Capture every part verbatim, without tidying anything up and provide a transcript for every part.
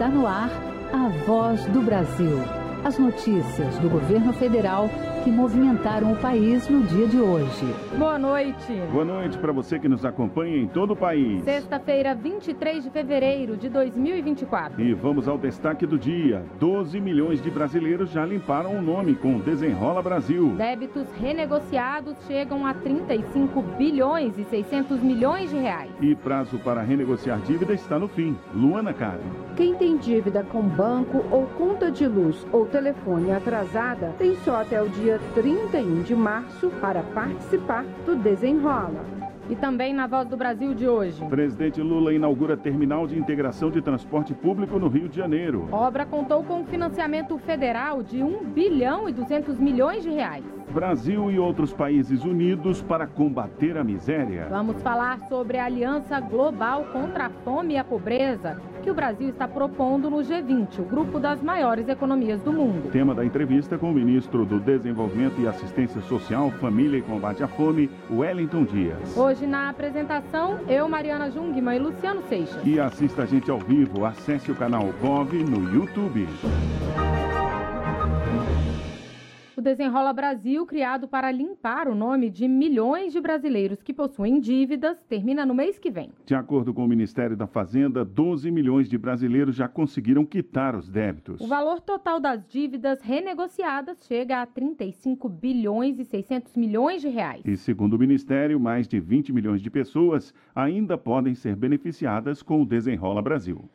Está no ar a Voz do Brasil. As notícias do governo federal que movimentaram o país no dia de hoje. Boa noite. Boa noite para você que nos acompanha em todo o país. Sexta-feira, vinte e três de fevereiro de dois mil e vinte e quatro. E vamos ao destaque do dia. doze milhões de brasileiros já limparam o nome com Desenrola Brasil. Débitos renegociados chegam a trinta e cinco bilhões e seiscentos milhões de reais. E prazo para renegociar dívida está no fim. Luana Karen. Quem tem dívida com banco ou conta de luz ou telefone atrasada tem só até o dia trinta e um de março para participar do Desenrola. E também na Voz do Brasil de hoje. Presidente Lula inaugura terminal de integração de transporte público no Rio de Janeiro. A obra contou com financiamento federal de um bilhão e duzentos milhões de reais. Brasil e outros países unidos para combater a miséria. Vamos falar sobre a aliança global contra a fome e a pobreza que o Brasil está propondo no G vinte, o grupo das maiores economias do mundo. Tema da entrevista com o ministro do Desenvolvimento e Assistência Social, Família e Combate à Fome, Wellington Dias. Hoje Hoje na apresentação, eu, Mariana Jungmann e Luciano Seixas. E assista a gente ao vivo, acesse o canal Gov no YouTube. O Desenrola Brasil, criado para limpar o nome de milhões de brasileiros que possuem dívidas, termina no mês que vem. De acordo com o Ministério da Fazenda, doze milhões de brasileiros já conseguiram quitar os débitos. O valor total das dívidas renegociadas chega a trinta e cinco bilhões e seiscentos milhões de reais. E segundo o Ministério, mais de vinte milhões de pessoas ainda podem ser beneficiadas com o Desenrola Brasil.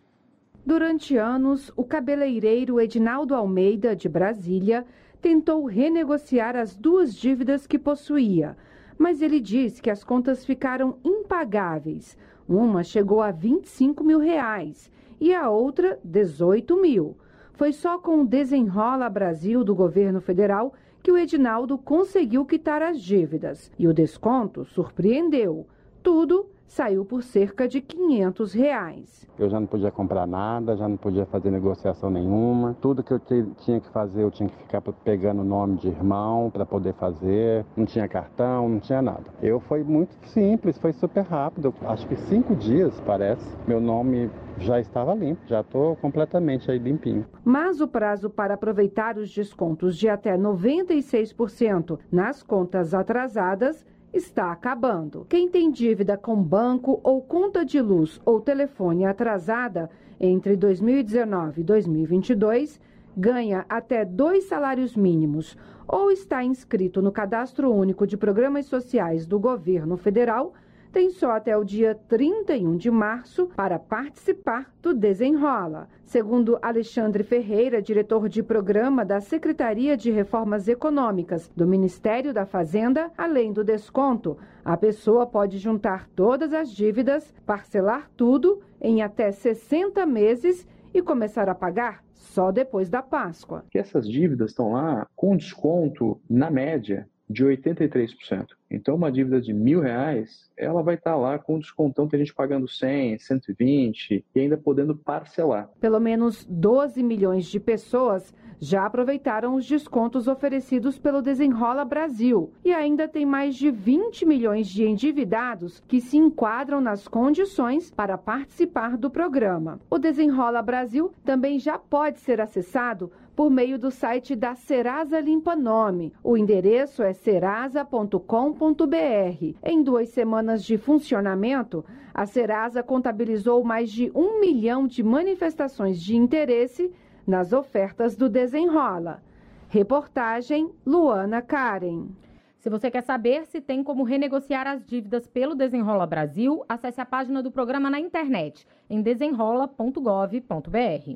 Durante anos, o cabeleireiro Edinaldo Almeida, de Brasília, tentou renegociar as duas dívidas que possuía, mas ele diz que as contas ficaram impagáveis. Uma chegou a vinte e cinco mil reais e a outra dezoito mil. Foi só com o Desenrola Brasil do governo federal que o Edinaldo conseguiu quitar as dívidas. E o desconto surpreendeu. Tudo saiu por cerca de quinhentos reais. Eu já não podia comprar nada, já não podia fazer negociação nenhuma. Tudo que eu tinha que fazer, eu tinha que ficar pegando o nome de irmão para poder fazer. Não tinha cartão, não tinha nada. Eu foi muito simples, foi super rápido. Acho que cinco dias, parece, meu nome já estava limpo, já estou completamente aí limpinho. Mas o prazo para aproveitar os descontos de até noventa e seis por cento nas contas atrasadas está acabando. Quem tem dívida com banco ou conta de luz ou telefone atrasada entre dois mil e dezenove e dois mil e vinte e dois ganha até dois salários mínimos ou está inscrito no Cadastro Único de Programas Sociais do Governo Federal tem só até o dia trinta e um de março para participar do Desenrola. Segundo Alexandre Ferreira, diretor de programa da Secretaria de Reformas Econômicas do Ministério da Fazenda, além do desconto, a pessoa pode juntar todas as dívidas, parcelar tudo em até sessenta meses e começar a pagar só depois da Páscoa. Essas dívidas estão lá com desconto, na média, de oitenta e três por cento. Então, uma dívida de mil reais, ela vai estar lá com o descontão que a gente pagando cem, cento e vinte e ainda podendo parcelar. Pelo menos doze milhões de pessoas já aproveitaram os descontos oferecidos pelo Desenrola Brasil. E ainda tem mais de vinte milhões de endividados que se enquadram nas condições para participar do programa. O Desenrola Brasil também já pode ser acessado por meio do site da Serasa Limpa Nome. O endereço é serasa ponto com ponto br. Em duas semanas de funcionamento, a Serasa contabilizou mais de um milhão de manifestações de interesse nas ofertas do Desenrola. Reportagem Luana Karen. Se você quer saber se tem como renegociar as dívidas pelo Desenrola Brasil, acesse a página do programa na internet em desenrola ponto gov ponto br.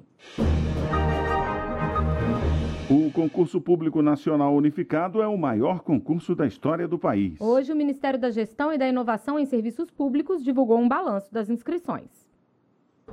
O Concurso Público Nacional Unificado é o maior concurso da história do país. Hoje, o Ministério da Gestão e da Inovação em Serviços Públicos divulgou um balanço das inscrições.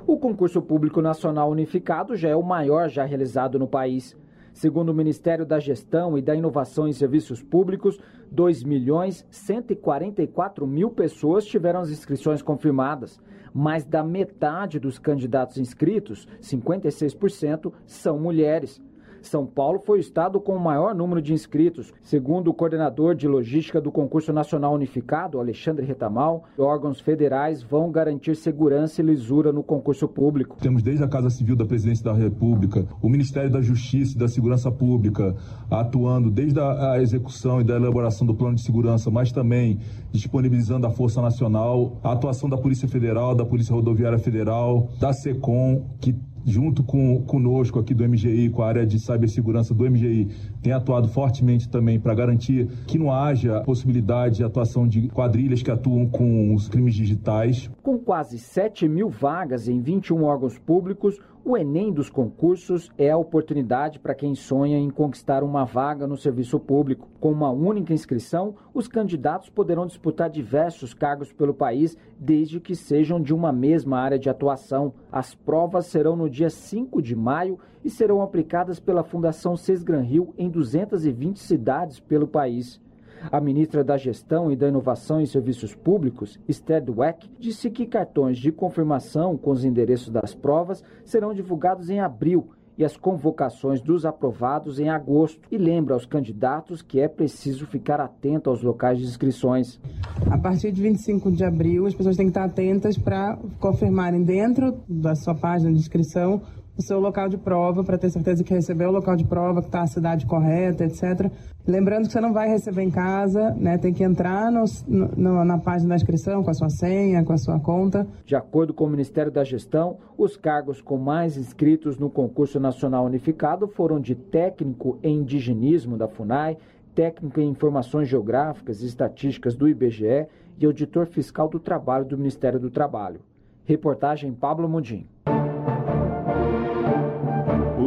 O Concurso Público Nacional Unificado já é o maior já realizado no país. Segundo o Ministério da Gestão e da Inovação em Serviços Públicos, dois milhões cento e quarenta e quatro mil pessoas tiveram as inscrições confirmadas. Mais da metade dos candidatos inscritos, cinquenta e seis por cento, são mulheres. São Paulo foi o estado com o maior número de inscritos. Segundo o coordenador de logística do Concurso Nacional Unificado, Alexandre Retamal, órgãos federais vão garantir segurança e lisura no concurso público. Temos desde a Casa Civil da Presidência da República, o Ministério da Justiça e da Segurança Pública atuando desde a execução e da elaboração do plano de segurança, mas também disponibilizando a Força Nacional, a atuação da Polícia Federal, da Polícia Rodoviária Federal, da SECOM, que junto com, conosco aqui do M G I, com a área de cibersegurança do M G I, tem atuado fortemente também para garantir que não haja possibilidade de atuação de quadrilhas que atuam com os crimes digitais. Com quase sete mil vagas em vinte e um órgãos públicos, o Enem dos concursos é a oportunidade para quem sonha em conquistar uma vaga no serviço público. Com uma única inscrição, os candidatos poderão disputar diversos cargos pelo país, desde que sejam de uma mesma área de atuação. As provas serão no dia cinco de maio e serão aplicadas pela Fundação Sesgranrio em duzentas e vinte cidades pelo país. A ministra da Gestão e da Inovação em Serviços Públicos, Esther Dweck, disse que cartões de confirmação com os endereços das provas serão divulgados em abril e as convocações dos aprovados em agosto. E lembra aos candidatos que é preciso ficar atento aos locais de inscrições. A partir de vinte e cinco de abril, as pessoas têm que estar atentas para confirmarem dentro da sua página de inscrição o seu local de prova, para ter certeza que recebeu o local de prova, que está a cidade correta, etcétera. Lembrando que você não vai receber em casa, né? Tem que entrar no, no, na página da inscrição com a sua senha, com a sua conta. De acordo com o Ministério da Gestão, os cargos com mais inscritos no Concurso Nacional Unificado foram de técnico em indigenismo da FUNAI, técnico em informações geográficas e estatísticas do I B G E e auditor fiscal do trabalho do Ministério do Trabalho. Reportagem Pablo Mundim.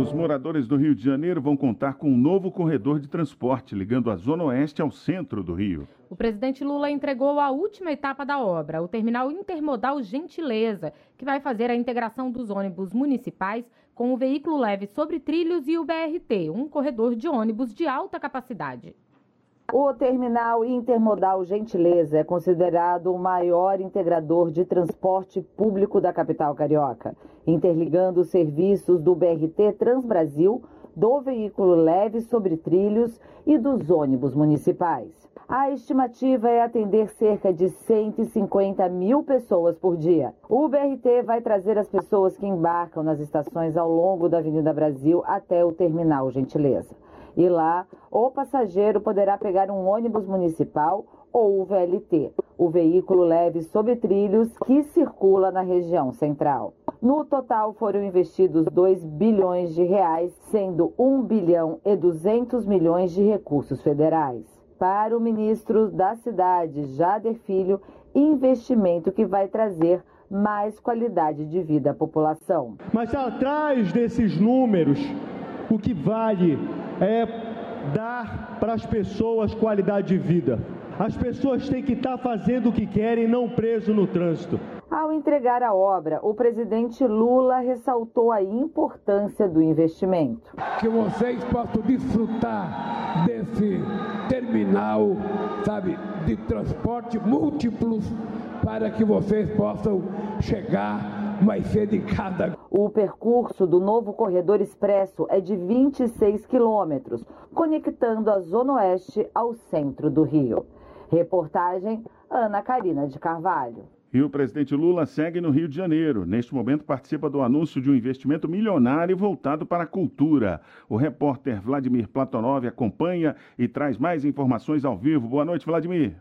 Os moradores do Rio de Janeiro vão contar com um novo corredor de transporte, ligando a Zona Oeste ao centro do Rio. O presidente Lula entregou a última etapa da obra, o terminal intermodal Gentileza, que vai fazer a integração dos ônibus municipais com o veículo leve sobre trilhos e o B R T, um corredor de ônibus de alta capacidade. O terminal intermodal Gentileza é considerado o maior integrador de transporte público da capital carioca, interligando os serviços do B R T Transbrasil, do veículo leve sobre trilhos e dos ônibus municipais. A estimativa é atender cerca de cento e cinquenta mil pessoas por dia. O B R T vai trazer as pessoas que embarcam nas estações ao longo da Avenida Brasil até o terminal Gentileza. E lá, o passageiro poderá pegar um ônibus municipal ou o V L T, o veículo leve sobre trilhos que circula na região central. No total foram investidos dois bilhões de reais, sendo um bilhão e duzentos milhões de recursos federais. Para o ministro da Cidade, Jader Filho, investimento que vai trazer mais qualidade de vida à população. Mas atrás desses números, o que vale é dar para as pessoas qualidade de vida. As pessoas têm que estar fazendo o que querem, não preso no trânsito. Ao entregar a obra, o presidente Lula ressaltou a importância do investimento. Que vocês possam desfrutar desse terminal, sabe, de transporte múltiplos, para que vocês possam chegar mais cedo em casa. O percurso do novo corredor expresso é de vinte e seis quilômetros, conectando a Zona Oeste ao centro do Rio. Reportagem Ana Karina de Carvalho. E o presidente Lula segue no Rio de Janeiro. Neste momento participa do anúncio de um investimento milionário voltado para a cultura. O repórter Vladimir Platonov acompanha e traz mais informações ao vivo. Boa noite, Vladimir.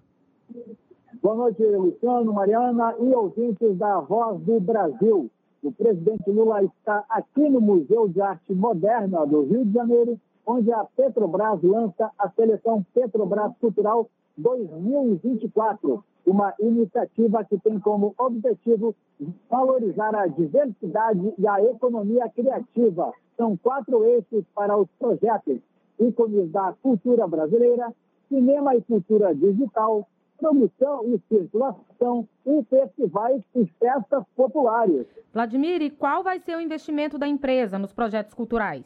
Boa noite, Luciano, Mariana e ouvintes da Voz do Brasil. O presidente Lula está aqui no Museu de Arte Moderna do Rio de Janeiro, onde a Petrobras lança a seleção Petrobras Cultural dois mil e vinte e quatro, uma iniciativa que tem como objetivo valorizar a diversidade e a economia criativa. São quatro eixos para os projetos: ícones da cultura brasileira, cinema e cultura digital, promoção e circulação em festivais e festas populares. Vladimir, e qual vai ser o investimento da empresa nos projetos culturais?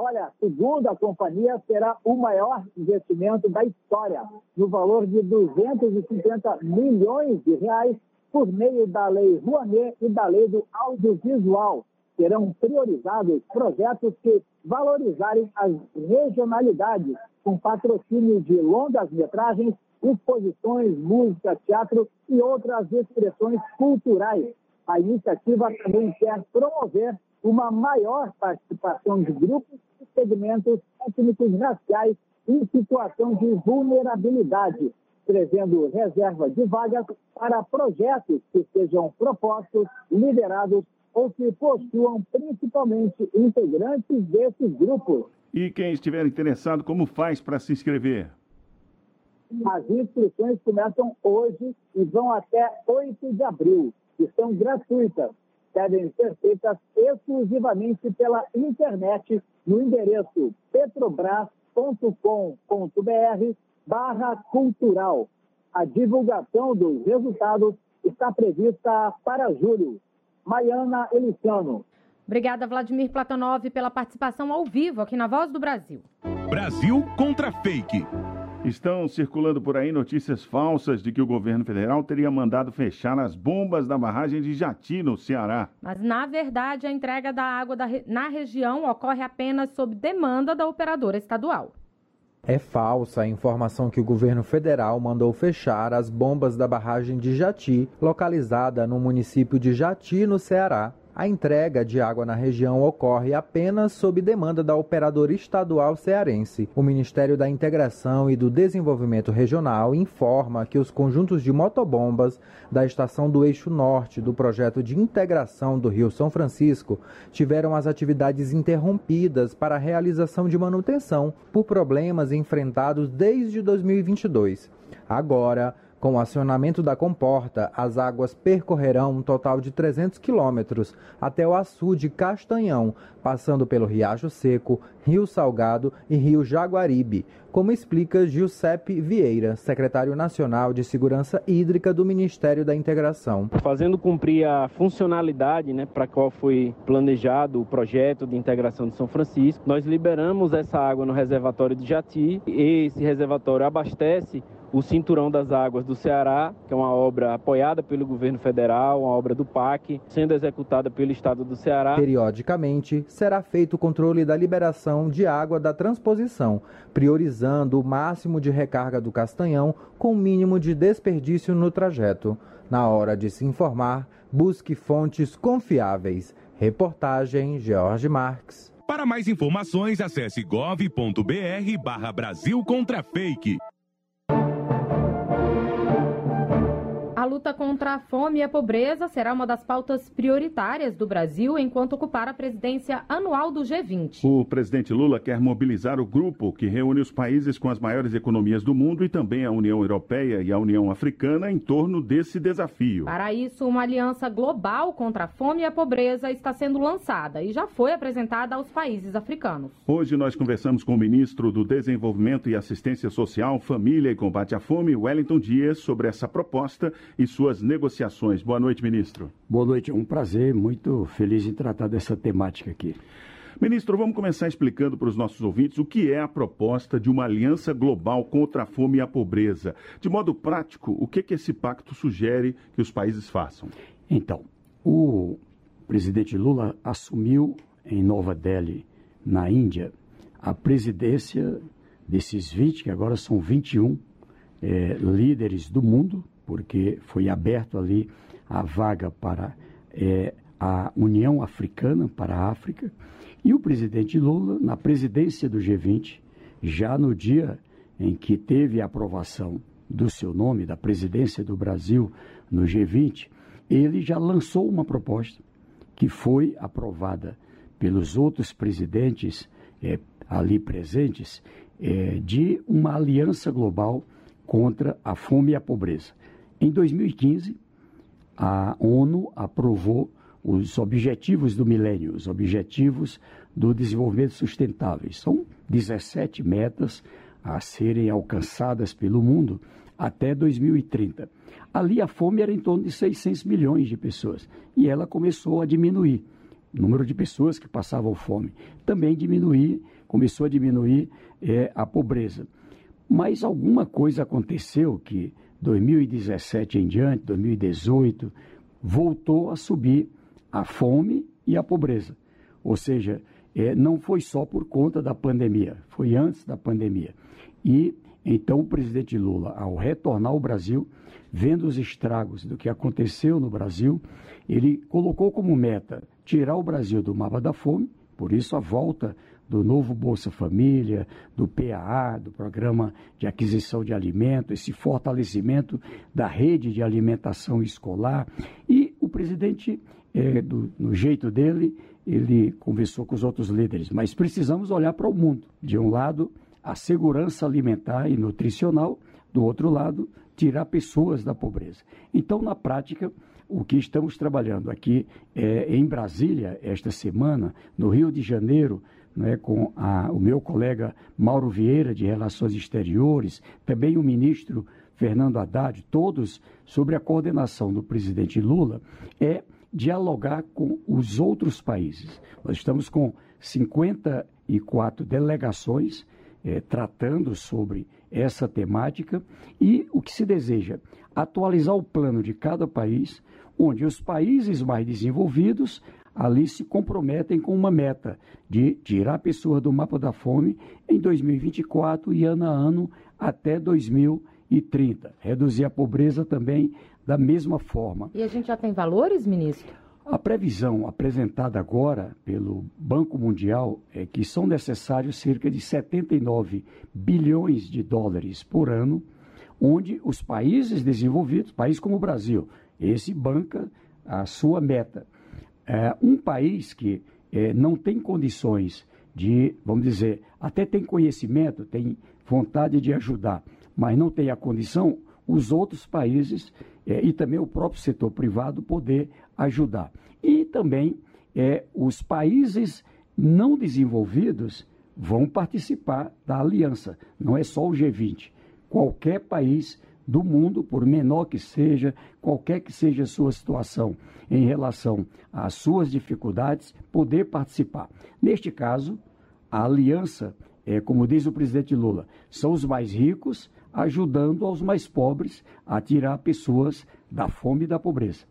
Olha, segundo a companhia, será o maior investimento da história, no valor de duzentos e cinquenta milhões de reais, por meio da Lei Rouanet e da Lei do Audiovisual. serão priorizados projetos que valorizarem as regionalidades, com patrocínio de longas-metragens, exposições, música, teatro e outras expressões culturais. A iniciativa também quer promover uma maior participação de grupos e segmentos étnicos raciais em situação de vulnerabilidade, prevendo reserva de vagas para projetos que sejam propostos, liderados ou que possuam principalmente integrantes desses grupos. E quem estiver interessado, como faz para se inscrever? As inscrições começam hoje e vão até oito de abril e são gratuitas. Devem ser feitas exclusivamente pela internet no endereço petrobras.com.br barra cultural. A divulgação dos resultados está prevista para julho. Mariana Eliciano. Obrigada, Vladimir Platonov, pela participação ao vivo aqui na Voz do Brasil. Brasil contra fake. Estão circulando por aí notícias falsas de que o governo federal teria mandado fechar as bombas da barragem de Jati, no Ceará. Mas, na verdade, a entrega da água da re... na região ocorre apenas sob demanda da operadora estadual. É falsa a informação que o governo federal mandou fechar as bombas da barragem de Jati, localizada no município de Jati, no Ceará. A entrega de água na região ocorre apenas sob demanda da operadora estadual cearense. O Ministério da Integração e do Desenvolvimento Regional informa que os conjuntos de motobombas da estação do Eixo Norte do projeto de integração do Rio São Francisco tiveram as atividades interrompidas para a realização de manutenção por problemas enfrentados desde dois mil e vinte e dois. Agora, com o acionamento da comporta, as águas percorrerão um total de trezentos quilômetros até o açude Castanhão, passando pelo Riacho Seco, Rio Salgado e Rio Jaguaribe, como explica Giuseppe Vieira, secretário nacional de Segurança Hídrica do Ministério da Integração. Fazendo cumprir a funcionalidade, né, para a qual foi planejado o projeto de integração de São Francisco, nós liberamos essa água no reservatório de Jati e esse reservatório abastece o Cinturão das Águas do Ceará, que é uma obra apoiada pelo governo federal, uma obra do PAC, sendo executada pelo estado do Ceará. Periodicamente, será feito o controle da liberação de água da transposição, priorizando o máximo de recarga do Castanhão com o mínimo de desperdício no trajeto. Na hora de se informar, busque fontes confiáveis. Reportagem George Marques. Para mais informações, acesse gov.br barra Brasil contra Fake. A luta contra a fome e a pobreza será uma das pautas prioritárias do Brasil enquanto ocupar a presidência anual do G vinte. O presidente Lula quer mobilizar o grupo que reúne os países com as maiores economias do mundo e também a União Europeia e a União Africana em torno desse desafio. Para isso, uma aliança global contra a fome e a pobreza está sendo lançada e já foi apresentada aos países africanos. Hoje nós conversamos com o ministro do Desenvolvimento e Assistência Social, Família e Combate à Fome, Wellington Dias, sobre essa proposta e suas negociações. Boa noite, ministro. Boa noite, é um prazer, muito feliz em tratar dessa temática aqui. Ministro, vamos começar explicando para os nossos ouvintes o que é a proposta de uma aliança global contra a fome e a pobreza. De modo prático, o que, que esse pacto sugere que os países façam? Então, o presidente Lula assumiu em Nova Delhi, na Índia, a presidência desses vinte, que agora são vinte e um é, líderes do mundo, porque foi aberto ali a vaga para é, a União Africana, para a África, e o presidente Lula, na presidência do G vinte, já no dia em que teve a aprovação do seu nome, da presidência do Brasil no G vinte, ele já lançou uma proposta que foi aprovada pelos outros presidentes é, ali presentes, é, de uma aliança global contra a fome e a pobreza. Em dois mil e quinze, a ONU aprovou os Objetivos do Milênio, os Objetivos do Desenvolvimento Sustentável. São dezessete metas a serem alcançadas pelo mundo até dois mil e trinta. Ali a fome era em torno de seiscentos milhões de pessoas e ela começou a diminuir. O número de pessoas que passavam fome também diminuir, começou a diminuir é, a pobreza. Mas alguma coisa aconteceu que dois mil e dezessete em diante, dois mil e dezoito, voltou a subir a fome e a pobreza. Ou seja, é, não foi só por conta da pandemia, foi antes da pandemia. E então o presidente Lula, ao retornar ao Brasil, vendo os estragos do que aconteceu no Brasil, ele colocou como meta tirar o Brasil do mapa da fome, por isso a volta do novo Bolsa Família, do P A A, do Programa de Aquisição de Alimento, esse fortalecimento da rede de alimentação escolar. E o presidente, é, do, no jeito dele, ele conversou com os outros líderes, mas precisamos olhar para o mundo. De um lado, a segurança alimentar e nutricional, do outro lado, tirar pessoas da pobreza. Então, na prática, o que estamos trabalhando aqui é, em Brasília, esta semana, no Rio de Janeiro, né, com a, o meu colega Mauro Vieira, de Relações Exteriores, também o ministro Fernando Haddad, todos sobre a coordenação do presidente Lula, é dialogar com os outros países. Nós estamos com cinquenta e quatro delegações é, tratando sobre essa temática e o que se deseja, atualizar o plano de cada país, onde os países mais desenvolvidos ali se comprometem com uma meta de tirar a pessoa do mapa da fome em dois mil e vinte e quatro e ano a ano até dois mil e trinta. Reduzir a pobreza também da mesma forma. E a gente já tem valores, ministro? A previsão apresentada agora pelo Banco Mundial é que são necessários cerca de setenta e nove bilhões de dólares por ano, onde os países desenvolvidos, países como o Brasil, esse banca a sua meta. É, um país que é, não tem condições de, vamos dizer, até tem conhecimento, tem vontade de ajudar, mas não tem a condição, os outros países é, e também o próprio setor privado poder ajudar. E também é, os países não desenvolvidos vão participar da aliança, não é só o G vinte. Qualquer país do mundo, por menor que seja, qualquer que seja a sua situação em relação às suas dificuldades, poder participar. Neste caso, a aliança, é, como diz o presidente Lula, são os mais ricos ajudando aos mais pobres a tirar pessoas da fome e da pobreza.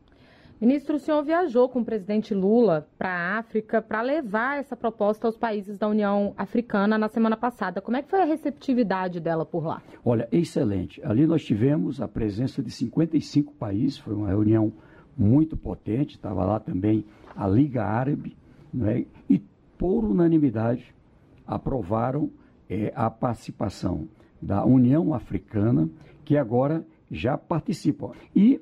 Ministro, o senhor viajou com o presidente Lula para a África para levar essa proposta aos países da União Africana na semana passada. Como é que foi a receptividade dela por lá? Olha, excelente. Ali nós tivemos a presença de cinquenta e cinco países, foi uma reunião muito potente, estava lá também a Liga Árabe, né? E por unanimidade aprovaram é, a participação da União Africana, que agora já participa. E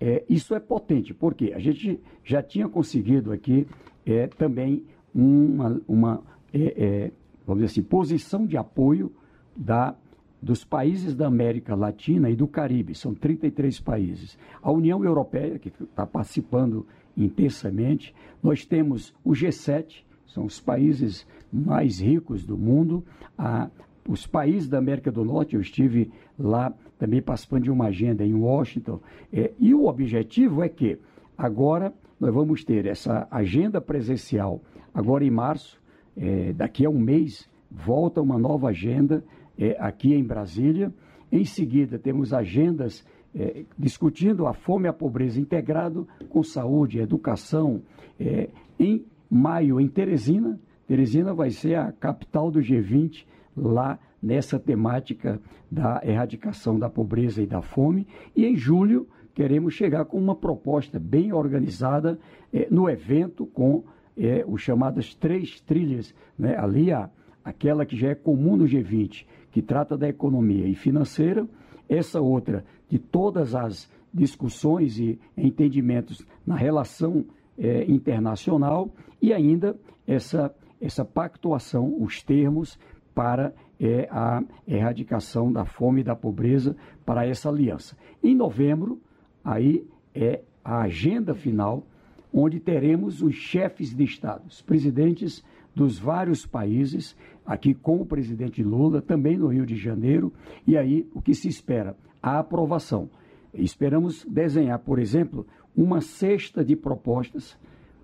É, isso é potente, porque a gente já tinha conseguido aqui é, também uma, uma é, é, vamos dizer assim, posição de apoio da, dos países da América Latina e do Caribe, são trinta e três países. A União Europeia, que está participando intensamente, nós temos o G sete, são os países mais ricos do mundo, a os países da América do Norte, eu estive lá também participando de uma agenda em Washington, é, e o objetivo é que agora nós vamos ter essa agenda presencial, agora em março, é, daqui a um mês, volta uma nova agenda é, aqui em Brasília, em seguida temos agendas é, discutindo a fome e a pobreza integrado com saúde, educação, é, em maio em Teresina, Teresina vai ser a capital do G vinte, lá nessa temática da erradicação da pobreza e da fome. E em julho queremos chegar com uma proposta bem organizada eh, no evento com eh, os chamadas três trilhas, né? Ali a, aquela que já é comum no G vinte, que trata da economia e financeira, essa outra de todas as discussões e entendimentos na relação eh, internacional e ainda essa, essa pactuação, os termos para é, a erradicação da fome e da pobreza para essa aliança. Em novembro, aí é a agenda final, onde teremos os chefes de Estado, os presidentes dos vários países, aqui com o presidente Lula, também no Rio de Janeiro, e aí o que se espera? A aprovação. Esperamos desenhar, por exemplo, uma cesta de propostas,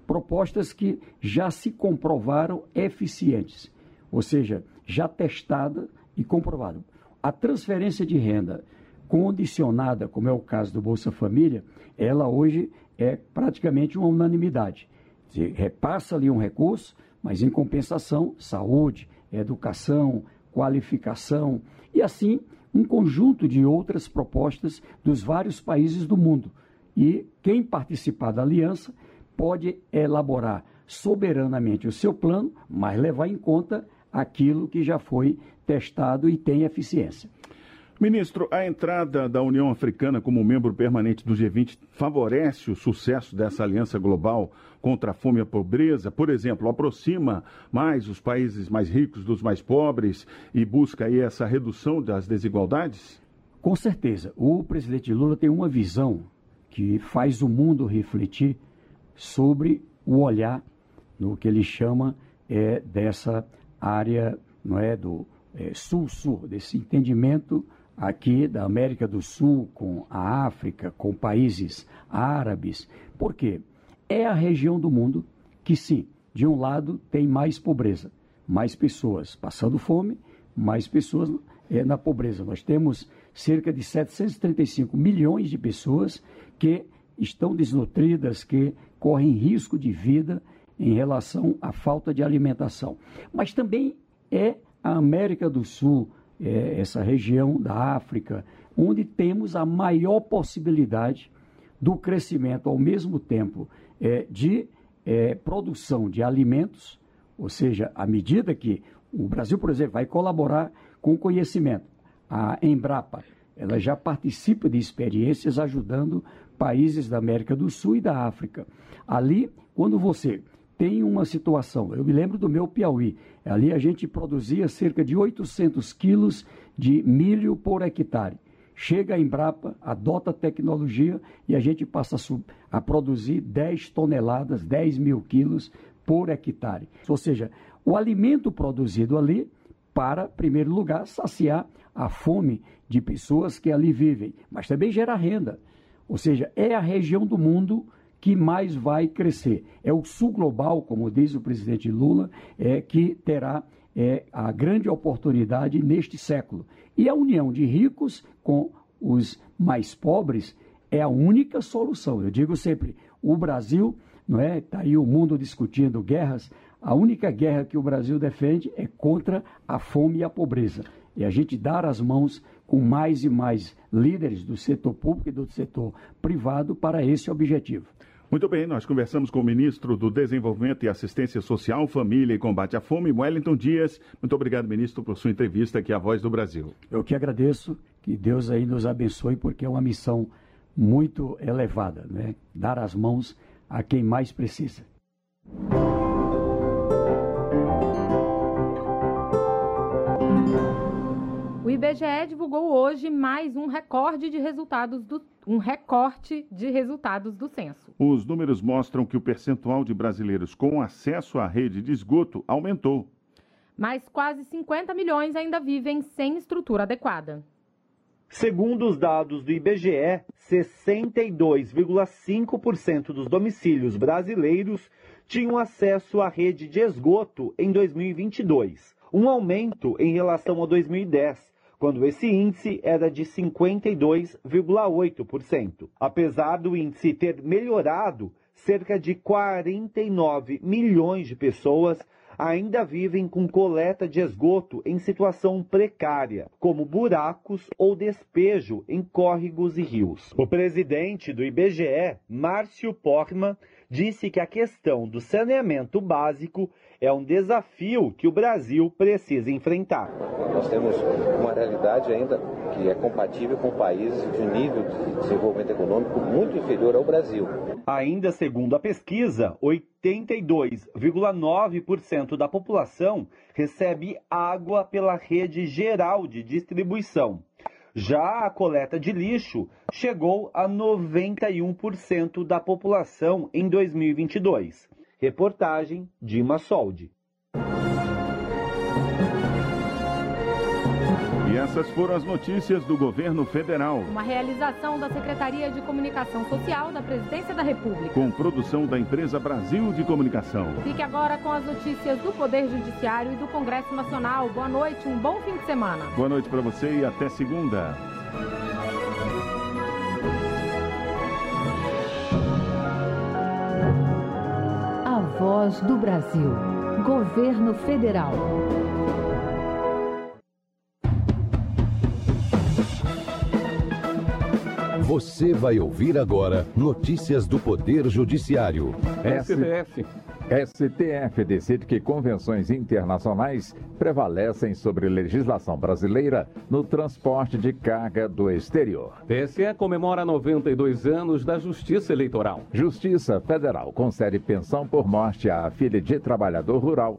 propostas que já se comprovaram eficientes, ou seja, já testada e comprovada. A transferência de renda condicionada, como é o caso do Bolsa Família, ela hoje é praticamente uma unanimidade. Se repassa ali um recurso, mas em compensação, saúde, educação, qualificação e assim um conjunto de outras propostas dos vários países do mundo. E quem participar da aliança pode elaborar soberanamente o seu plano, mas levar em conta aquilo que já foi testado e tem eficiência. Ministro, a entrada da União Africana como membro permanente do G vinte favorece o sucesso dessa aliança global contra a fome e a pobreza? Por exemplo, aproxima mais os países mais ricos dos mais pobres e busca aí essa redução das desigualdades? Com certeza. O presidente Lula tem uma visão que faz o mundo refletir sobre o olhar no que ele chama é, dessa área não é, do é, sul-sul, desse entendimento aqui da América do Sul, com a África, com países árabes. Por quê? É a região do mundo que, sim, de um lado tem mais pobreza, mais pessoas passando fome, mais pessoas é, na pobreza. Nós temos cerca de setecentos e trinta e cinco milhões de pessoas que estão desnutridas, que correm risco de vida em relação à falta de alimentação. Mas também é a América do Sul, é essa região da África, onde temos a maior possibilidade do crescimento, ao mesmo tempo, é, de é, produção de alimentos, ou seja, à medida que o Brasil, por exemplo, vai colaborar com o conhecimento. A Embrapa, ela já participa de experiências ajudando países da América do Sul e da África. Ali, quando você tem uma situação, eu me lembro do meu Piauí, ali a gente produzia cerca de oitocentos quilos de milho por hectare. Chega a Embrapa, adota a tecnologia e a gente passa a, sub, a produzir dez toneladas, dez mil quilos por hectare. Ou seja, o alimento produzido ali para, em primeiro lugar, saciar a fome de pessoas que ali vivem, mas também gera renda. Ou seja, é a região do mundo que mais vai crescer. É o sul global, como diz o presidente Lula, é, que terá é, a grande oportunidade neste século. E a união de ricos com os mais pobres é a única solução. Eu digo sempre, o Brasil, não é? Está aí o mundo discutindo guerras, a única guerra que o Brasil defende é contra a fome e a pobreza. E a gente dar as mãos com mais e mais líderes do setor público e do setor privado para esse objetivo. Muito bem, nós conversamos com o ministro do Desenvolvimento e Assistência Social, Família e Combate à Fome, Wellington Dias. Muito obrigado, ministro, por sua entrevista aqui à Voz do Brasil. Eu que agradeço, que Deus aí nos abençoe, porque é uma missão muito elevada, né? Dar as mãos a quem mais precisa. O I B G E divulgou hoje mais um recorde de resultados do, um recorte de resultados do censo. Os números mostram que o percentual de brasileiros com acesso à rede de esgoto aumentou. Mas quase cinquenta milhões ainda vivem sem estrutura adequada. Segundo os dados do I B G E, sessenta e dois vírgula cinco por cento dos domicílios brasileiros tinham acesso à rede de esgoto em dois mil e vinte e dois, um aumento em relação a dois mil e dez. Quando esse índice era de cinquenta e dois vírgula oito por cento. Apesar do índice ter melhorado, cerca de quarenta e nove milhões de pessoas ainda vivem com coleta de esgoto em situação precária, como buracos ou despejo em córregos e rios. O presidente do I B G E, Márcio Pochman, disse que a questão do saneamento básico é um desafio que o Brasil precisa enfrentar. Nós temos uma realidade ainda que é compatível com países de um nível de desenvolvimento econômico muito inferior ao Brasil. Ainda segundo a pesquisa, oitenta e dois vírgula nove por cento da população recebe água pela rede geral de distribuição. Já a coleta de lixo chegou a noventa e um por cento da população em dois mil e vinte e dois. Reportagem de Massoldi. E essas foram as notícias do governo federal. Uma realização da Secretaria de Comunicação Social da Presidência da República. Com produção da Empresa Brasil de Comunicação. Fique agora com as notícias do Poder Judiciário e do Congresso Nacional. Boa noite, um bom fim de semana. Boa noite para você e até segunda. Voz do Brasil. Governo Federal. Você vai ouvir agora notícias do Poder Judiciário. S T F. S T F decide que convenções internacionais prevalecem sobre legislação brasileira no transporte de carga do exterior. T S E comemora noventa e dois anos da Justiça Eleitoral. Justiça Federal concede pensão por morte à filha de trabalhador rural.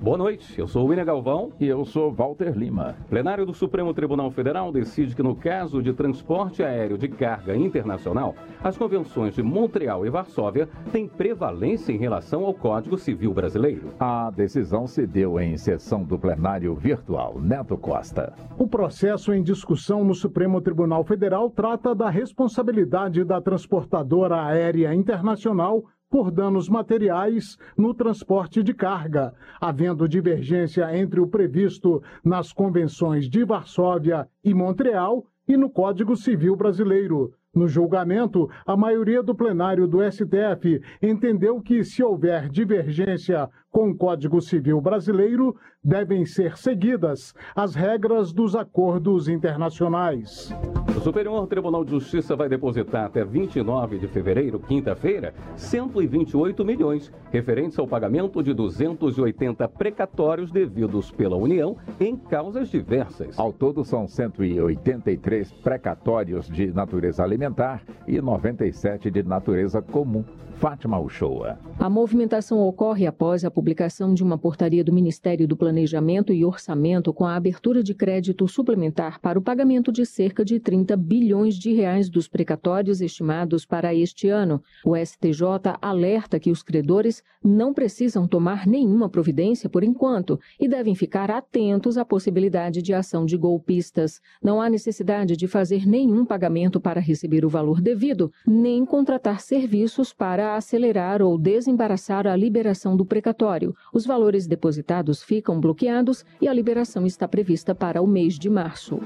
Boa noite, eu sou o William Galvão. E eu sou Walter Lima. Plenário do Supremo Tribunal Federal decide que no caso de transporte aéreo de carga internacional, as convenções de Montreal e Varsóvia têm prevalência em relação ao Código Civil Brasileiro. A decisão se deu em sessão do plenário virtual. Neto Costa. O processo em discussão no Supremo Tribunal Federal trata da responsabilidade da transportadora aérea internacional por danos materiais no transporte de carga, havendo divergência entre o previsto nas convenções de Varsóvia e Montreal e no Código Civil Brasileiro. No julgamento, a maioria do plenário do S T F entendeu que, se houver divergência com o Código Civil Brasileiro, devem ser seguidas as regras dos acordos internacionais. O Superior Tribunal de Justiça vai depositar até vinte e nove de fevereiro, quinta-feira, cento e vinte e oito milhões, referentes ao pagamento de duzentos e oitenta precatórios devidos pela União em causas diversas. Ao todo, são cento e oitenta e três precatórios de natureza alimentar e noventa e sete de natureza comum. Fátima Uchoa. A movimentação ocorre após a publicação de uma portaria do Ministério do Planejamento e Orçamento com a abertura de crédito suplementar para o pagamento de cerca de trinta bilhões de reais dos precatórios estimados para este ano. O S T J alerta que os credores não precisam tomar nenhuma providência por enquanto e devem ficar atentos à possibilidade de ação de golpistas. Não há necessidade de fazer nenhum pagamento para receber o valor devido, nem contratar serviços para a acelerar ou desembaraçar a liberação do precatório. Os valores depositados ficam bloqueados e a liberação está prevista para o mês de março.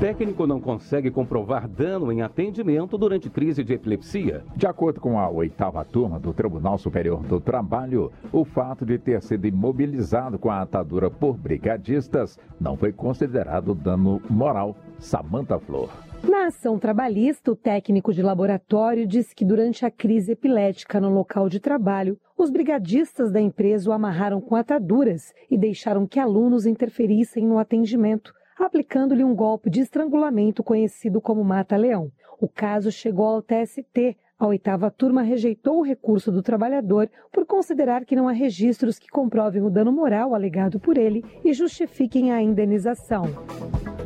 Técnico não consegue comprovar dano em atendimento durante crise de epilepsia. De acordo com a oitava turma do Tribunal Superior do Trabalho, o fato de ter sido imobilizado com a atadura por brigadistas não foi considerado dano moral. Samanta Flor. Na ação trabalhista, o técnico de laboratório disse que durante a crise epilética no local de trabalho, os brigadistas da empresa o amarraram com ataduras e deixaram que alunos interferissem no atendimento, aplicando-lhe um golpe de estrangulamento conhecido como mata-leão. O caso chegou ao T S T. A oitava turma rejeitou o recurso do trabalhador por considerar que não há registros que comprovem o dano moral alegado por ele e justifiquem a indenização.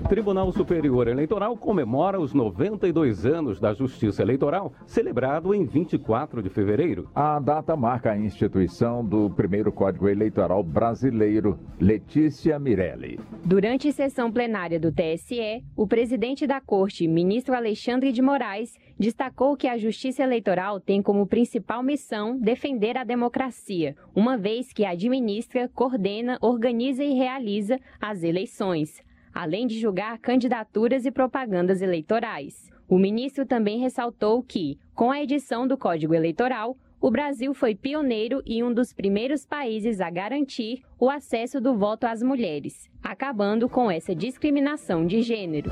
Tribunal Superior Eleitoral comemora os noventa e dois anos da Justiça Eleitoral, celebrado em vinte e quatro de fevereiro. A data marca a instituição do primeiro Código Eleitoral Brasileiro. Letícia Mirelli. Durante sessão plenária do T S E, o presidente da Corte, ministro Alexandre de Moraes, destacou que a Justiça Eleitoral tem como principal missão defender a democracia, uma vez que administra, coordena, organiza e realiza as eleições, além de julgar candidaturas e propagandas eleitorais. O ministro também ressaltou que, com a edição do Código Eleitoral, o Brasil foi pioneiro e um dos primeiros países a garantir o acesso do voto às mulheres, acabando com essa discriminação de gênero.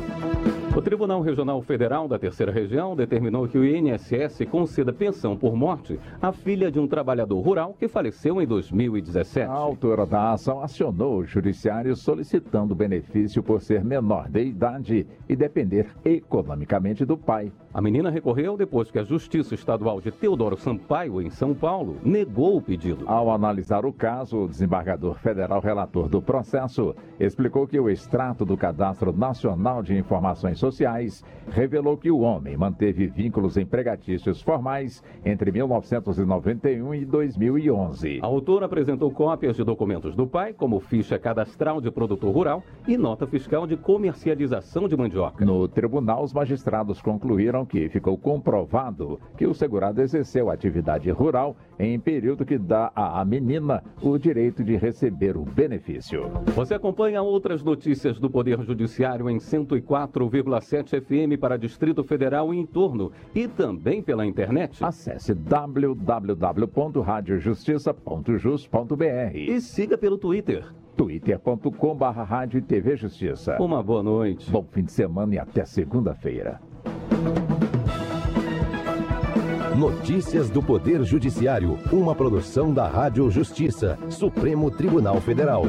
O Tribunal Regional Federal da Terceira Região determinou que o I N S S conceda pensão por morte à filha de um trabalhador rural que faleceu em dois mil e dezessete. A autora da ação acionou o judiciário solicitando benefício por ser menor de idade e depender economicamente do pai. A menina recorreu depois que a Justiça Estadual de Teodoro Sampaio, em São Paulo, negou o pedido. Ao analisar o caso, o desembargador federal relator do processo explicou que o extrato do Cadastro Nacional de Informações Sociais revelou que o homem manteve vínculos empregatícios formais entre mil novecentos e noventa e um e dois mil e onze. A autora apresentou cópias de documentos do pai, como ficha cadastral de produtor rural e nota fiscal de comercialização de mandioca. No tribunal, os magistrados concluíram que ficou comprovado que o segurado exerceu atividade rural em período que dá à menina o direito de receber o benefício. Você acompanha outras notícias do Poder Judiciário em cento e quatro vírgula cento e sete vírgula sete F M para Distrito Federal e em torno e também pela internet. Acesse w w w ponto radiojustiça ponto jus ponto b r e siga pelo Twitter. twitter ponto com barra rádio e tv justiça. Uma boa noite. Bom fim de semana e até segunda-feira. Notícias do Poder Judiciário, uma produção da Rádio Justiça, Supremo Tribunal Federal.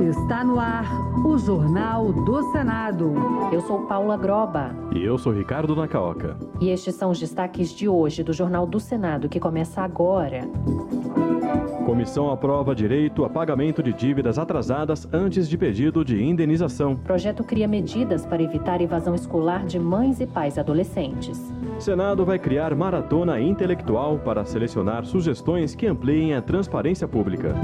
Está no ar o Jornal do Senado. Eu sou Paula Groba. E eu sou Ricardo Nacaoca. E estes são os destaques de hoje do Jornal do Senado, que começa agora. Comissão aprova direito a pagamento de dívidas atrasadas antes de pedido de indenização. Projeto cria medidas para evitar evasão escolar de mães e pais adolescentes. Senado vai criar maratona intelectual para selecionar sugestões que ampliem a transparência pública.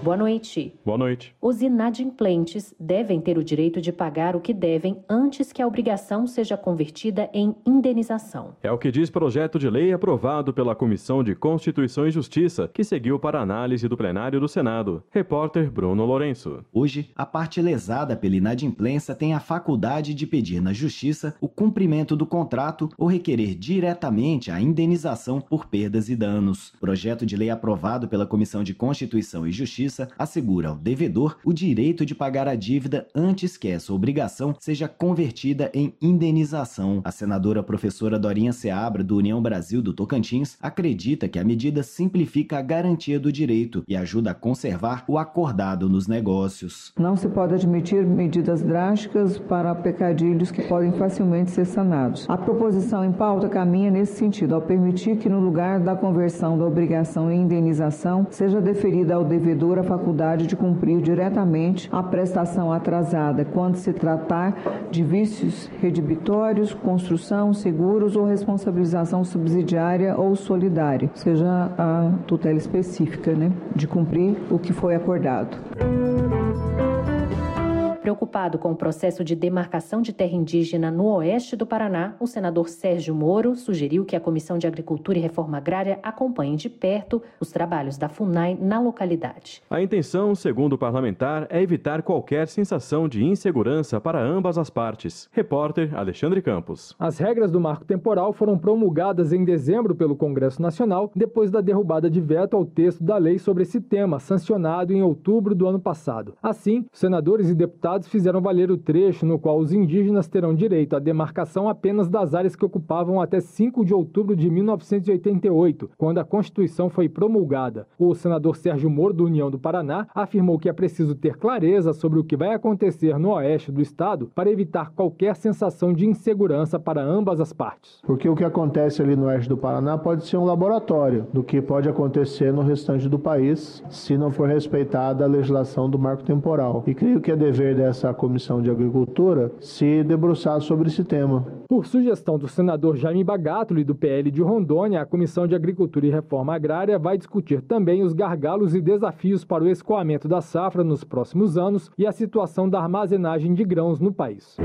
Boa noite. Boa noite. Os inadimplentes devem ter o direito de pagar o que devem antes que a obrigação seja convertida em indenização. É o que diz projeto de lei aprovado pela Comissão de Constituição e Justiça, que seguiu para análise do plenário do Senado. Repórter Bruno Lourenço. Hoje, a parte lesada pela inadimplência tem a faculdade de pedir na Justiça o cumprimento do contrato ou requerer diretamente a indenização por perdas e danos. Projeto de lei aprovado pela Comissão de Constituição e Justiça assegura ao devedor o direito de pagar a dívida antes que essa obrigação seja convertida em indenização. A senadora professora Dorinha Seabra, do União Brasil do Tocantins, acredita que a medida simplifica a garantia do direito e ajuda a conservar o acordado nos negócios. Não se pode admitir medidas drásticas para pecadilhos que podem facilmente ser sanados. A proposição em pauta caminha nesse sentido, ao permitir que no lugar da conversão da obrigação em indenização seja deferida ao devedor a faculdade de cumprir diretamente a prestação atrasada quando se tratar de vícios redibitórios, construção, seguros ou responsabilização subsidiária ou solidária, seja a tutela específica, né, de cumprir o que foi acordado. Preocupado com o processo de demarcação de terra indígena no oeste do Paraná, o senador Sérgio Moro sugeriu que a Comissão de Agricultura e Reforma Agrária acompanhe de perto os trabalhos da FUNAI na localidade. A intenção, segundo o parlamentar, é evitar qualquer sensação de insegurança para ambas as partes. Repórter Alexandre Campos. As regras do marco temporal foram promulgadas em dezembro pelo Congresso Nacional, depois da derrubada de veto ao texto da lei sobre esse tema, sancionado em outubro do ano passado. Assim, senadores e deputados fizeram valer o trecho no qual os indígenas terão direito à demarcação apenas das áreas que ocupavam até cinco de outubro de mil novecentos e oitenta e oito, quando a Constituição foi promulgada. O senador Sérgio Moro, do União do Paraná, afirmou que é preciso ter clareza sobre o que vai acontecer no oeste do estado para evitar qualquer sensação de insegurança para ambas as partes. Porque o que acontece ali no oeste do Paraná pode ser um laboratório do que pode acontecer no restante do país se não for respeitada a legislação do marco temporal. E creio que é dever dessa essa Comissão de Agricultura se debruçar sobre esse tema. Por sugestão do senador Jaime Bagatoli e do P L de Rondônia, a Comissão de Agricultura e Reforma Agrária vai discutir também os gargalos e desafios para o escoamento da safra nos próximos anos e a situação da armazenagem de grãos no país.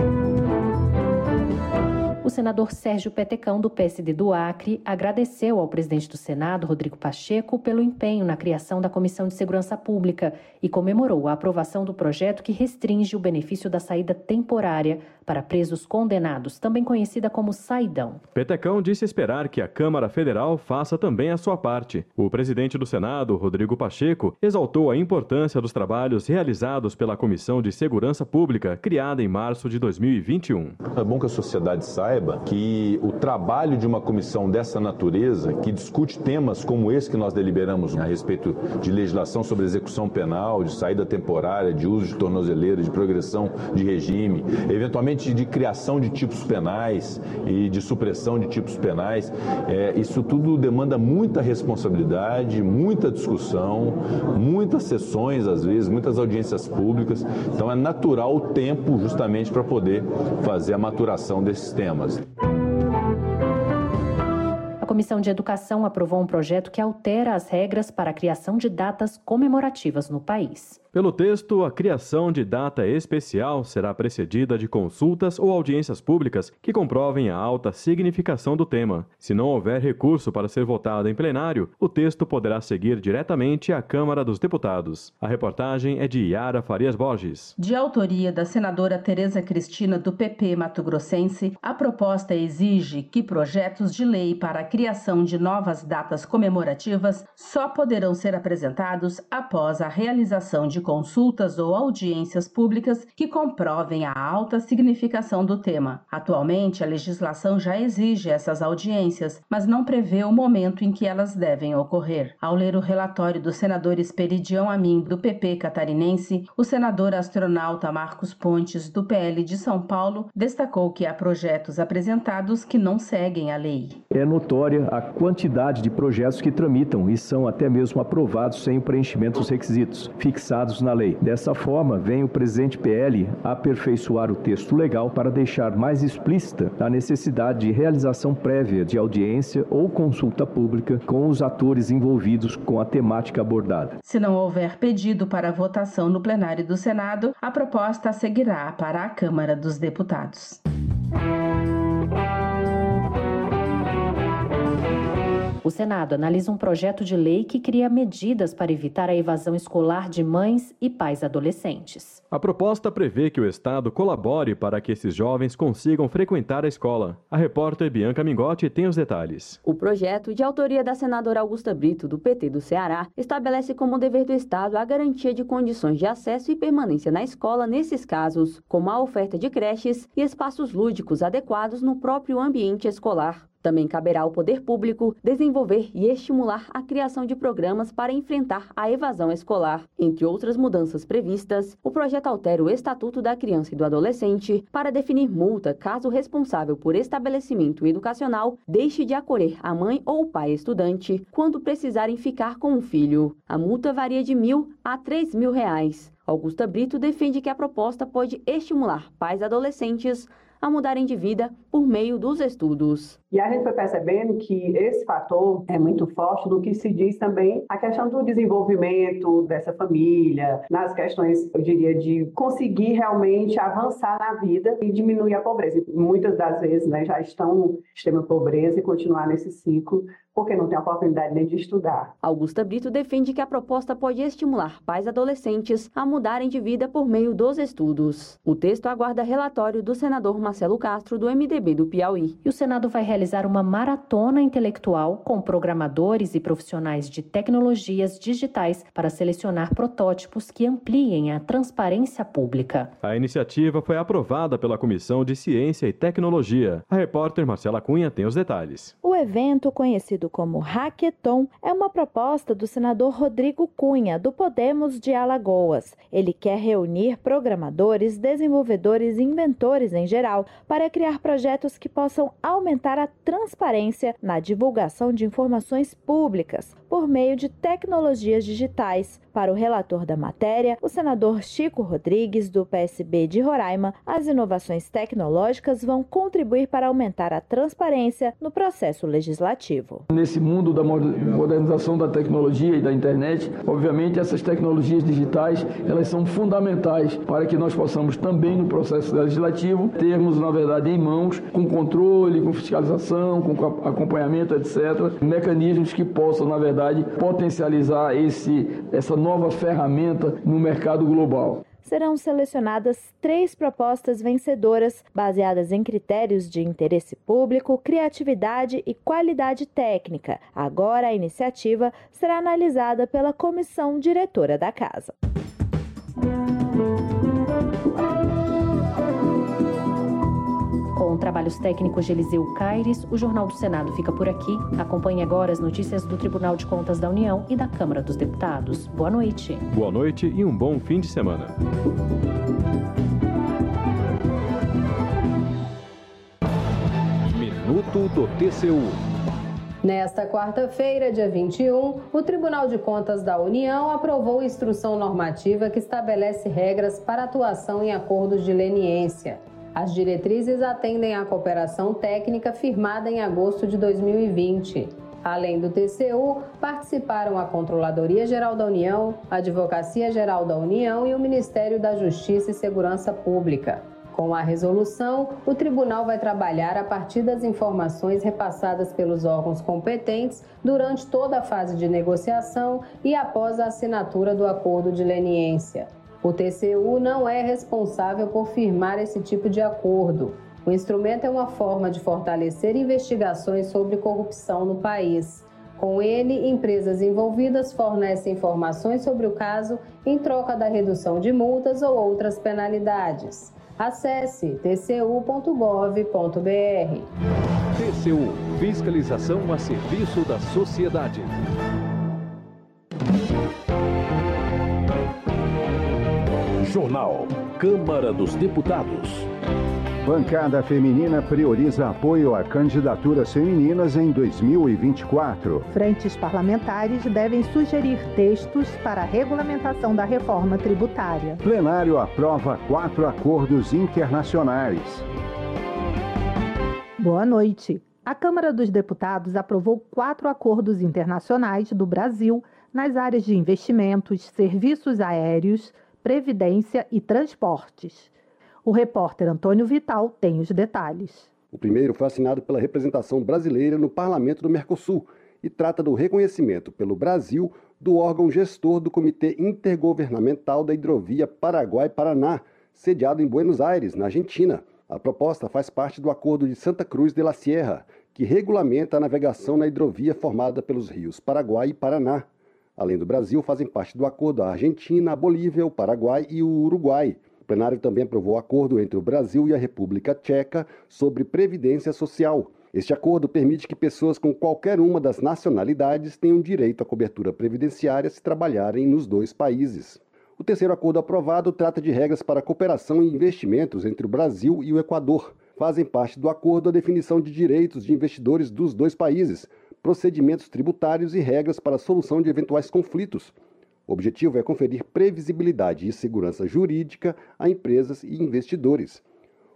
O senador Sérgio Petecão, do P S D do Acre, agradeceu ao presidente do Senado, Rodrigo Pacheco, pelo empenho na criação da Comissão de Segurança Pública e comemorou a aprovação do projeto que restringe o benefício da saída temporária para presos condenados, também conhecida como saidão. Petecão disse esperar que a Câmara Federal faça também a sua parte. O presidente do Senado, Rodrigo Pacheco, exaltou a importância dos trabalhos realizados pela Comissão de Segurança Pública, criada em março de dois mil e vinte e um. É bom que a sociedade saia que o trabalho de uma comissão dessa natureza, que discute temas como esse que nós deliberamos a respeito de legislação sobre execução penal, de saída temporária, de uso de tornozeleira, de progressão de regime, eventualmente de criação de tipos penais e de supressão de tipos penais, é, isso tudo demanda muita responsabilidade, muita discussão, muitas sessões, às vezes, muitas audiências públicas. Então é natural o tempo justamente para poder fazer a maturação desses temas. A Comissão de Educação aprovou um projeto que altera as regras para a criação de datas comemorativas no país. Pelo texto, a criação de data especial será precedida de consultas ou audiências públicas que comprovem a alta significação do tema. Se não houver recurso para ser votado em plenário, o texto poderá seguir diretamente à Câmara dos Deputados. A reportagem é de Yara Farias Borges. De autoria da senadora Tereza Cristina, do P P mato-grossense, a proposta exige que projetos de lei para a criação de novas datas comemorativas só poderão ser apresentados após a realização de consultas ou audiências públicas que comprovem a alta significação do tema. Atualmente, a legislação já exige essas audiências, mas não prevê o momento em que elas devem ocorrer. Ao ler o relatório do senador Esperidião Amin, do P P catarinense, o senador astronauta Marcos Pontes, do P L de São Paulo, destacou que há projetos apresentados que não seguem a lei. É notória a quantidade de projetos que tramitam e são até mesmo aprovados sem o preenchimento dos requisitos fixados na lei. Dessa forma, vem o presente P L aperfeiçoar o texto legal para deixar mais explícita a necessidade de realização prévia de audiência ou consulta pública com os atores envolvidos com a temática abordada. Se não houver pedido para votação no plenário do Senado, a proposta seguirá para a Câmara dos Deputados. O Senado analisa um projeto de lei que cria medidas para evitar a evasão escolar de mães e pais adolescentes. A proposta prevê que o Estado colabore para que esses jovens consigam frequentar a escola. A repórter Bianca Mingotti tem os detalhes. O projeto, de autoria da senadora Augusta Brito, do P T do Ceará, estabelece como dever do Estado a garantia de condições de acesso e permanência na escola nesses casos, como a oferta de creches e espaços lúdicos adequados no próprio ambiente escolar. Também caberá ao poder público desenvolver e estimular a criação de programas para enfrentar a evasão escolar. Entre outras mudanças previstas, o projeto altera o Estatuto da Criança e do Adolescente para definir multa caso o responsável por estabelecimento educacional deixe de acolher a mãe ou o pai estudante quando precisarem ficar com o filho. A multa varia de mil a três mil reais. Augusta Brito defende que a proposta pode estimular pais adolescentes a mudarem de vida por meio dos estudos. E a gente foi percebendo que esse fator é muito forte do que se diz também a questão do desenvolvimento dessa família, nas questões, eu diria, de conseguir realmente avançar na vida e diminuir a pobreza. Muitas das vezes, né, já estão no extrema pobreza e continuar nesse ciclo porque não tem a oportunidade nem de estudar. Augusta Brito defende que a proposta pode estimular pais adolescentes a mudarem de vida por meio dos estudos. O texto aguarda relatório do senador Marcelo Castro, do M D B do Piauí. E o Senado vai realizar uma maratona intelectual com programadores e profissionais de tecnologias digitais para selecionar protótipos que ampliem a transparência pública. A iniciativa foi aprovada pela Comissão de Ciência e Tecnologia. A repórter Marcela Cunha tem os detalhes. O evento, conhecido como Hackathon, é uma proposta do senador Rodrigo Cunha, do Podemos de Alagoas. Ele quer reunir programadores, desenvolvedores e inventores em geral para criar projetos que possam aumentar a transparência na divulgação de informações públicas por meio de tecnologias digitais. Para o relator da matéria, o senador Chico Rodrigues, do P S B de Roraima, as inovações tecnológicas vão contribuir para aumentar a transparência no processo legislativo. Nesse mundo da modernização da tecnologia e da internet, obviamente essas tecnologias digitais, elas são fundamentais para que nós possamos também no processo legislativo termos, na verdade, em mãos, com controle, com fiscalização, com acompanhamento, etcétera, mecanismos que possam, na verdade, potencializar esse, essa nova ferramenta no mercado global. Serão selecionadas três propostas vencedoras, baseadas em critérios de interesse público, criatividade e qualidade técnica. Agora, a iniciativa será analisada pela comissão diretora da Casa. Com trabalhos técnicos de Eliseu Caires, o Jornal do Senado fica por aqui. Acompanhe agora as notícias do Tribunal de Contas da União e da Câmara dos Deputados. Boa noite. Boa noite e um bom fim de semana. Minuto do T C U. Nesta quarta-feira, dia vinte e um, o Tribunal de Contas da União aprovou instrução normativa que estabelece regras para atuação em acordos de leniência. As diretrizes atendem à cooperação técnica firmada em agosto de dois mil e vinte. Além do T C U, participaram a Controladoria Geral da União, a Advocacia Geral da União e o Ministério da Justiça e Segurança Pública. Com a resolução, o Tribunal vai trabalhar a partir das informações repassadas pelos órgãos competentes durante toda a fase de negociação e após a assinatura do acordo de leniência. O T C U não é responsável por firmar esse tipo de acordo. O instrumento é uma forma de fortalecer investigações sobre corrupção no país. Com ele, empresas envolvidas fornecem informações sobre o caso em troca da redução de multas ou outras penalidades. Acesse t c u ponto gov ponto br. T C U - Fiscalização a serviço da sociedade. Jornal Câmara dos Deputados. Bancada feminina prioriza apoio a candidaturas femininas em dois mil e vinte e quatro. Frentes parlamentares devem sugerir textos para a regulamentação da reforma tributária. Plenário aprova quatro acordos internacionais. Boa noite. A Câmara dos Deputados aprovou quatro acordos internacionais do Brasil nas áreas de investimentos, serviços aéreos, previdência e transportes. O repórter Antônio Vital tem os detalhes. O primeiro foi assinado pela representação brasileira no Parlamento do Mercosul e trata do reconhecimento pelo Brasil do órgão gestor do Comitê Intergovernamental da Hidrovia Paraguai-Paraná, sediado em Buenos Aires, na Argentina. A proposta faz parte do Acordo de Santa Cruz de la Sierra, que regulamenta a navegação na hidrovia formada pelos rios Paraguai e Paraná. Além do Brasil, fazem parte do acordo a Argentina, a Bolívia, o Paraguai e o Uruguai. O plenário também aprovou o acordo entre o Brasil e a República Tcheca sobre previdência social. Este acordo permite que pessoas com qualquer uma das nacionalidades tenham direito à cobertura previdenciária se trabalharem nos dois países. O terceiro acordo aprovado trata de regras para cooperação e investimentos entre o Brasil e o Equador. Fazem parte do acordo a definição de direitos de investidores dos dois países, procedimentos tributários e regras para a solução de eventuais conflitos. O objetivo é conferir previsibilidade e segurança jurídica a empresas e investidores.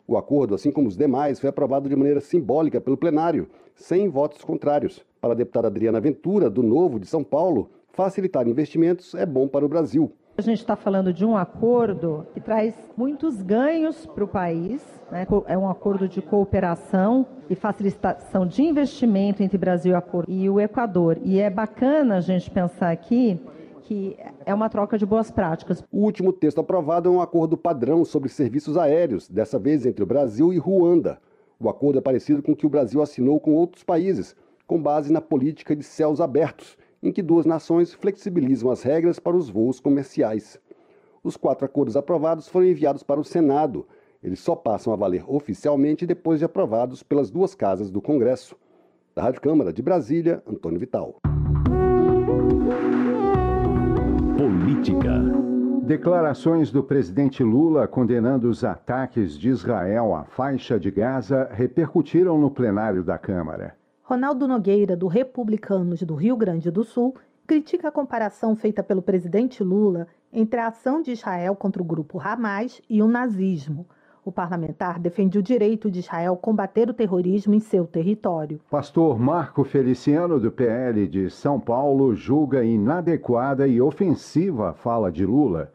O acordo, assim como os demais, foi aprovado de maneira simbólica pelo plenário, sem votos contrários. Para a deputada Adriana Ventura, do Novo de São Paulo, facilitar investimentos é bom para o Brasil. A gente está falando de um acordo que traz muitos ganhos para o país, né? É um acordo de cooperação e facilitação de investimento entre o Brasil e o Equador. E é bacana a gente pensar aqui que é uma troca de boas práticas. O último texto aprovado é um acordo padrão sobre serviços aéreos, dessa vez entre o Brasil e Ruanda. O acordo é parecido com o que o Brasil assinou com outros países, com base na política de céus abertos, em que duas nações flexibilizam as regras para os voos comerciais. Os quatro acordos aprovados foram enviados para o Senado. Eles só passam a valer oficialmente depois de aprovados pelas duas casas do Congresso. Da Rádio Câmara de Brasília, Antônio Vital. Política. Declarações do presidente Lula condenando os ataques de Israel à faixa de Gaza repercutiram no plenário da Câmara. Ronaldo Nogueira, do Republicanos do Rio Grande do Sul, critica a comparação feita pelo presidente Lula entre a ação de Israel contra o grupo Hamas e o nazismo. O parlamentar defende o direito de Israel combater o terrorismo em seu território. Pastor Marco Feliciano, do P L de São Paulo, julga inadequada e ofensiva a fala de Lula.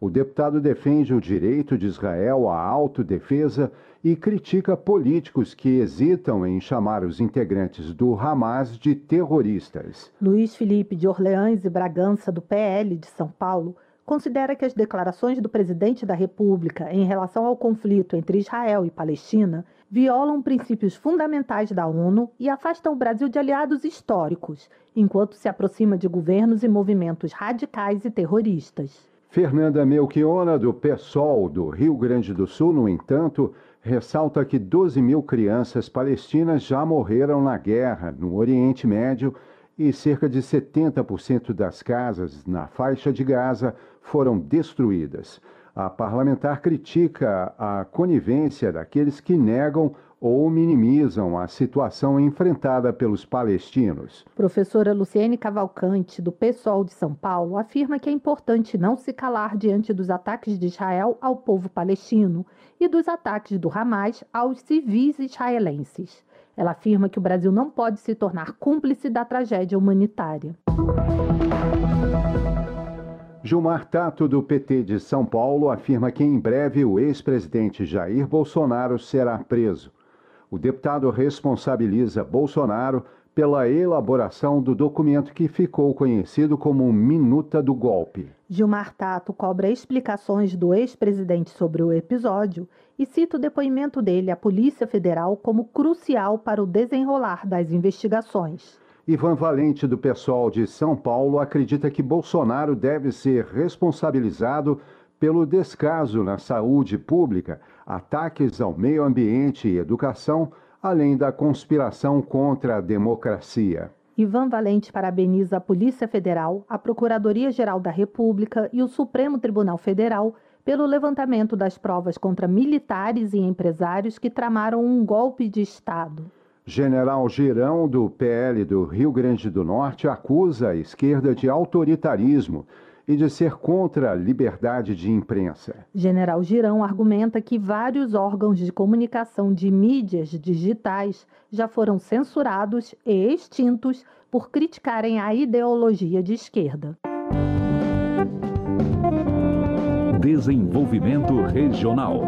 O deputado defende o direito de Israel à autodefesa e critica políticos que hesitam em chamar os integrantes do Hamas de terroristas. Luiz Felipe de Orleans e Bragança, do P L de São Paulo, considera que as declarações do presidente da República em relação ao conflito entre Israel e Palestina violam princípios fundamentais da ONU e afastam o Brasil de aliados históricos, enquanto se aproxima de governos e movimentos radicais e terroristas. Fernanda Melchiona, do PSOL do Rio Grande do Sul, no entanto, ressalta que doze mil crianças palestinas já morreram na guerra no Oriente Médio e cerca de setenta por cento das casas na faixa de Gaza foram destruídas. A parlamentar critica a conivência daqueles que negam ou minimizam a situação enfrentada pelos palestinos. Professora Luciene Cavalcante, do PSOL de São Paulo, afirma que é importante não se calar diante dos ataques de Israel ao povo palestino e dos ataques do Hamas aos civis israelenses. Ela afirma que o Brasil não pode se tornar cúmplice da tragédia humanitária. Gilmar Tatto, do P T de São Paulo, afirma que em breve o ex-presidente Jair Bolsonaro será preso. O deputado responsabiliza Bolsonaro pela elaboração do documento que ficou conhecido como Minuta do Golpe. Gilmar Tatto cobra explicações do ex-presidente sobre o episódio e cita o depoimento dele à Polícia Federal como crucial para o desenrolar das investigações. Ivan Valente, do PSOL de São Paulo, acredita que Bolsonaro deve ser responsabilizado pelo descaso na saúde pública, ataques ao meio ambiente e educação, além da conspiração contra a democracia. Ivan Valente parabeniza a Polícia Federal, a Procuradoria-Geral da República e o Supremo Tribunal Federal pelo levantamento das provas contra militares e empresários que tramaram um golpe de Estado. General Girão, do P L do Rio Grande do Norte, acusa a esquerda de autoritarismo e de ser contra a liberdade de imprensa. General Girão argumenta que vários órgãos de comunicação de mídias digitais já foram censurados e extintos por criticarem a ideologia de esquerda. Desenvolvimento regional.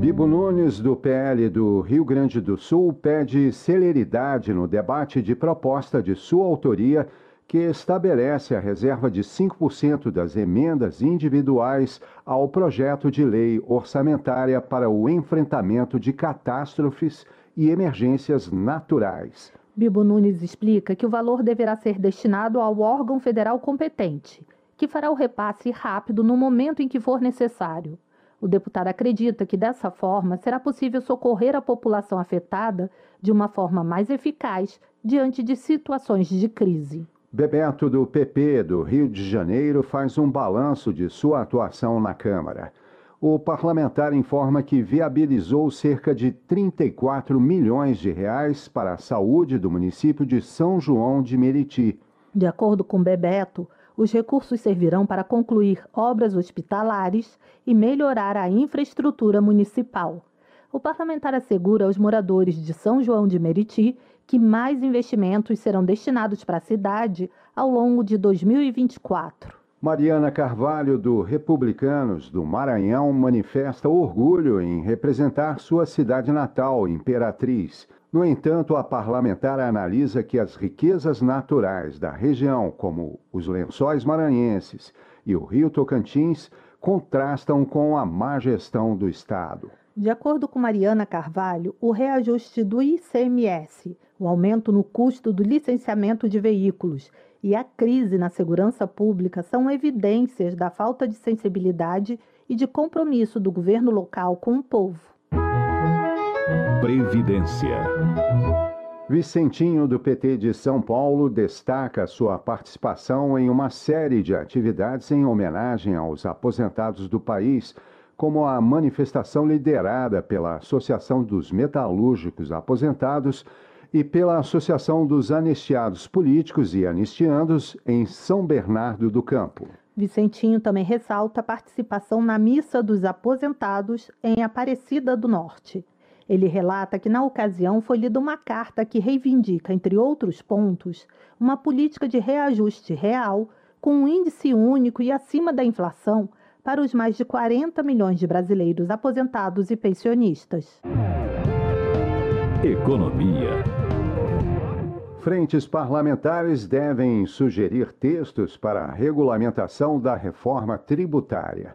Bibo Nunes, do P L do Rio Grande do Sul, pede celeridade no debate de proposta de sua autoria que estabelece a reserva de cinco por cento das emendas individuais ao projeto de lei orçamentária para o enfrentamento de catástrofes e emergências naturais. Bibo Nunes explica que o valor deverá ser destinado ao órgão federal competente, que fará o repasse rápido no momento em que for necessário. O deputado acredita que, dessa forma, será possível socorrer a população afetada de uma forma mais eficaz diante de situações de crise. Bebeto, do P P do Rio de Janeiro, faz um balanço de sua atuação na Câmara. O parlamentar informa que viabilizou cerca de trinta e quatro milhões de reais para a saúde do município de São João de Meriti. De acordo com Bebeto, os recursos servirão para concluir obras hospitalares e melhorar a infraestrutura municipal. O parlamentar assegura aos moradores de São João de Meriti que mais investimentos serão destinados para a cidade ao longo de dois mil e vinte e quatro. Mariana Carvalho, do Republicanos do Maranhão, manifesta orgulho em representar sua cidade natal, Imperatriz. No entanto, a parlamentar analisa que as riquezas naturais da região, como os lençóis maranhenses e o rio Tocantins, contrastam com a má gestão do Estado. De acordo com Mariana Carvalho, o reajuste do I C M S, o aumento no custo do licenciamento de veículos e a crise na segurança pública são evidências da falta de sensibilidade e de compromisso do governo local com o povo. Previdência. Vicentinho, do P T de São Paulo, destaca sua participação em uma série de atividades em homenagem aos aposentados do país, como a manifestação liderada pela Associação dos Metalúrgicos Aposentados e pela Associação dos Anistiados Políticos e Anistiandos em São Bernardo do Campo. Vicentinho também ressalta a participação na Missa dos Aposentados em Aparecida do Norte. Ele relata que, na ocasião, foi lida uma carta que reivindica, entre outros pontos, uma política de reajuste real, com um índice único e acima da inflação, para os mais de quarenta milhões de brasileiros aposentados e pensionistas. Economia. Frentes parlamentares devem sugerir textos para a regulamentação da reforma tributária.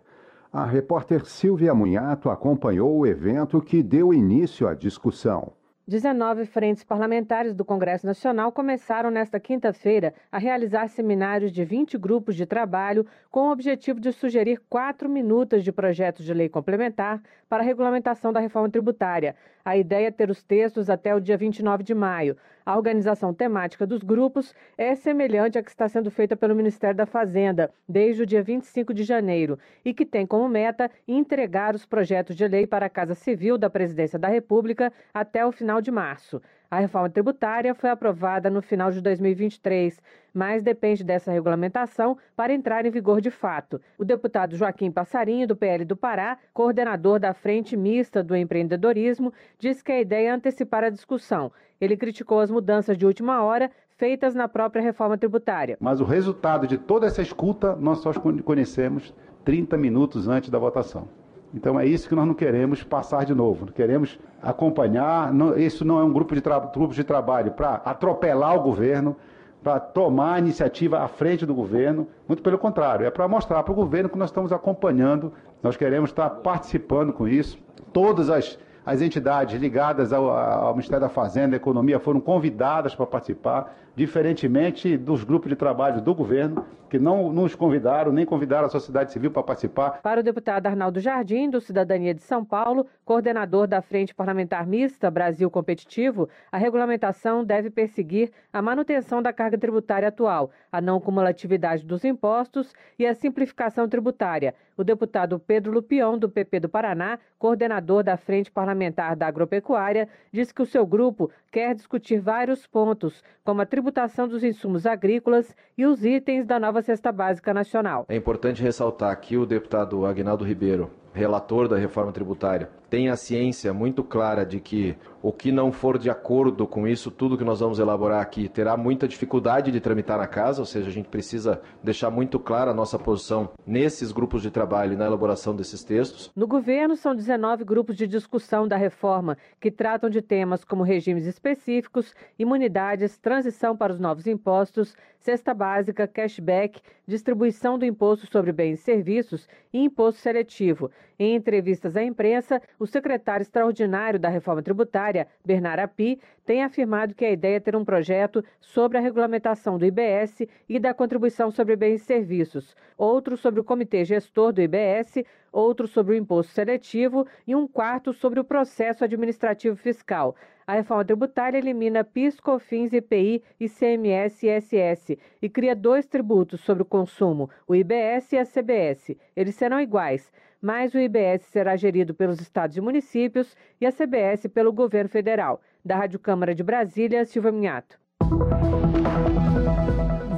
A repórter Silvia Munhato acompanhou o evento que deu início à discussão. dezenove frentes parlamentares do Congresso Nacional começaram nesta quinta-feira a realizar seminários de vinte grupos de trabalho com o objetivo de sugerir quatro minutas de projetos de lei complementar para a regulamentação da reforma tributária. A ideia é ter os textos até o dia vinte e nove de maio. A organização temática dos grupos é semelhante à que está sendo feita pelo Ministério da Fazenda desde o dia vinte e cinco de janeiro e que tem como meta entregar os projetos de lei para a Casa Civil da Presidência da República até o final de março. A reforma tributária foi aprovada no final de dois mil e vinte e três, mas depende dessa regulamentação para entrar em vigor de fato. O deputado Joaquim Passarinho, do P L do Pará, coordenador da Frente Mista do Empreendedorismo, diz que a ideia é antecipar a discussão. Ele criticou as mudanças de última hora feitas na própria reforma tributária. Mas o resultado de toda essa escuta nós só conhecemos trinta minutos antes da votação. Então é isso que nós não queremos passar de novo, não queremos acompanhar, não, isso não é um grupo de, tra grupo de trabalho para atropelar o governo, para tomar a iniciativa à frente do governo, muito pelo contrário, é para mostrar para o governo que nós estamos acompanhando, nós queremos estar participando com isso. Todas as, as entidades ligadas ao, ao Ministério da Fazenda e Economia foram convidadas para participar, diferentemente dos grupos de trabalho do governo, que não nos convidaram, nem convidaram a sociedade civil para participar. Para o deputado Arnaldo Jardim, do Cidadania de São Paulo, coordenador da Frente Parlamentar Mista Brasil Competitivo, a regulamentação deve perseguir a manutenção da carga tributária atual, a não cumulatividade dos impostos e a simplificação tributária. O deputado Pedro Lupion, do P P do Paraná, coordenador da Frente Parlamentar da Agropecuária, diz que o seu grupo quer discutir vários pontos, como a tributação tributação dos insumos agrícolas e os itens da nova Cesta Básica Nacional. É importante ressaltar que o deputado Aguinaldo Ribeiro, relator da reforma tributária, tem a ciência muito clara de que o que não for de acordo com isso, tudo que nós vamos elaborar aqui, terá muita dificuldade de tramitar na casa, ou seja, a gente precisa deixar muito clara a nossa posição nesses grupos de trabalho e na elaboração desses textos. No governo, são dezenove grupos de discussão da reforma, que tratam de temas como regimes específicos, imunidades, transição para os novos impostos, cesta básica, cashback, distribuição do imposto sobre bens e serviços e imposto seletivo. Em entrevistas à imprensa, o secretário extraordinário da reforma tributária, Bernard Api, tem afirmado que a ideia é ter um projeto sobre a regulamentação do I B S e da contribuição sobre bens e serviços, outro sobre o comitê gestor do I B S, outro sobre o imposto seletivo e um quarto sobre o processo administrativo fiscal. A reforma tributária elimina PIS, COFINS, I P I, I C M S e I S S e cria dois tributos sobre o consumo, o I B S e a C B S. Eles serão iguais, mas o I B S será gerido pelos estados e municípios e a C B S pelo governo federal. Da Rádio Câmara de Brasília, Silvia Minhato.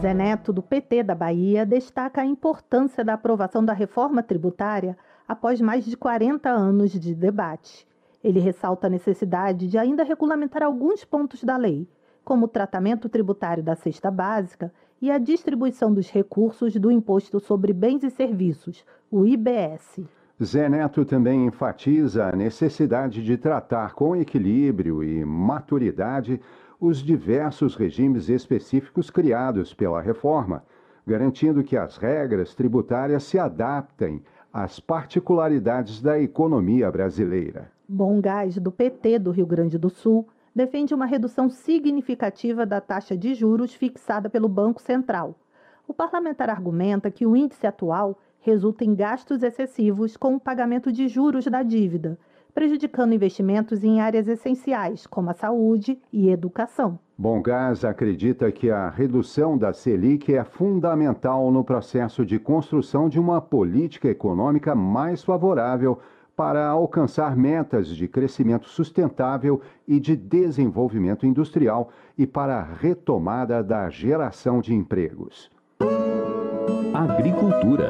Zé Neto, do P T da Bahia, destaca a importância da aprovação da reforma tributária após mais de quarenta anos de debate. Ele ressalta a necessidade de ainda regulamentar alguns pontos da lei, como o tratamento tributário da cesta básica e a distribuição dos recursos do Imposto sobre Bens e Serviços, o I B S. Zé Neto também enfatiza a necessidade de tratar com equilíbrio e maturidade os diversos regimes específicos criados pela reforma, garantindo que as regras tributárias se adaptem às particularidades da economia brasileira. Bom Gás, do P T do Rio Grande do Sul, defende uma redução significativa da taxa de juros fixada pelo Banco Central. O parlamentar argumenta que o índice atual resulta em gastos excessivos com o pagamento de juros da dívida, prejudicando investimentos em áreas essenciais, como a saúde e educação. Bom Gás acredita que a redução da Selic é fundamental no processo de construção de uma política econômica mais favorável para alcançar metas de crescimento sustentável e de desenvolvimento industrial e para a retomada da geração de empregos. Agricultura.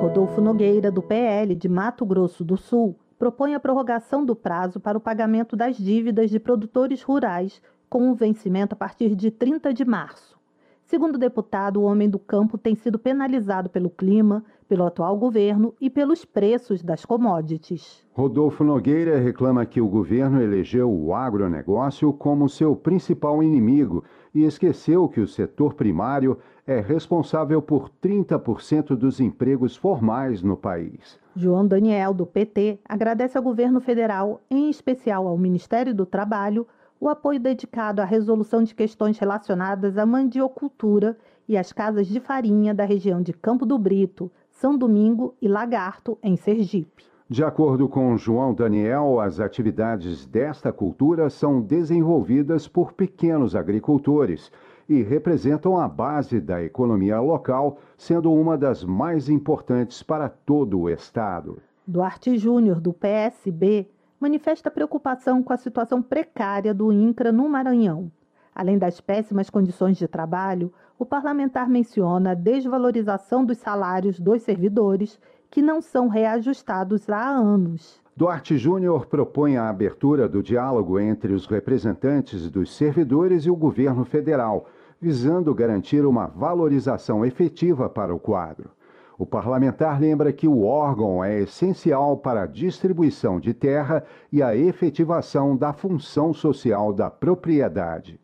Rodolfo Nogueira, do P L de Mato Grosso do Sul, propõe a prorrogação do prazo para o pagamento das dívidas de produtores rurais com o vencimento a partir de trinta de março. Segundo o deputado, o homem do campo tem sido penalizado pelo clima, pelo atual governo e pelos preços das commodities. Rodolfo Nogueira reclama que o governo elegeu o agronegócio como seu principal inimigo e esqueceu que o setor primário é responsável por trinta por cento dos empregos formais no país. João Daniel, do P T, agradece ao governo federal, em especial ao Ministério do Trabalho, o apoio dedicado à resolução de questões relacionadas à mandiocultura e às casas de farinha da região de Campo do Brito, São Domingo e Lagarto, em Sergipe. De acordo com João Daniel, as atividades desta cultura são desenvolvidas por pequenos agricultores e representam a base da economia local, sendo uma das mais importantes para todo o estado. Duarte Júnior, do P S B, manifesta preocupação com a situação precária do INCRA no Maranhão. Além das péssimas condições de trabalho, o parlamentar menciona a desvalorização dos salários dos servidores que não são reajustados há anos. Duarte Júnior propõe a abertura do diálogo entre os representantes dos servidores e o governo federal, visando garantir uma valorização efetiva para o quadro. O parlamentar lembra que o órgão é essencial para a distribuição de terra e a efetivação da função social da propriedade.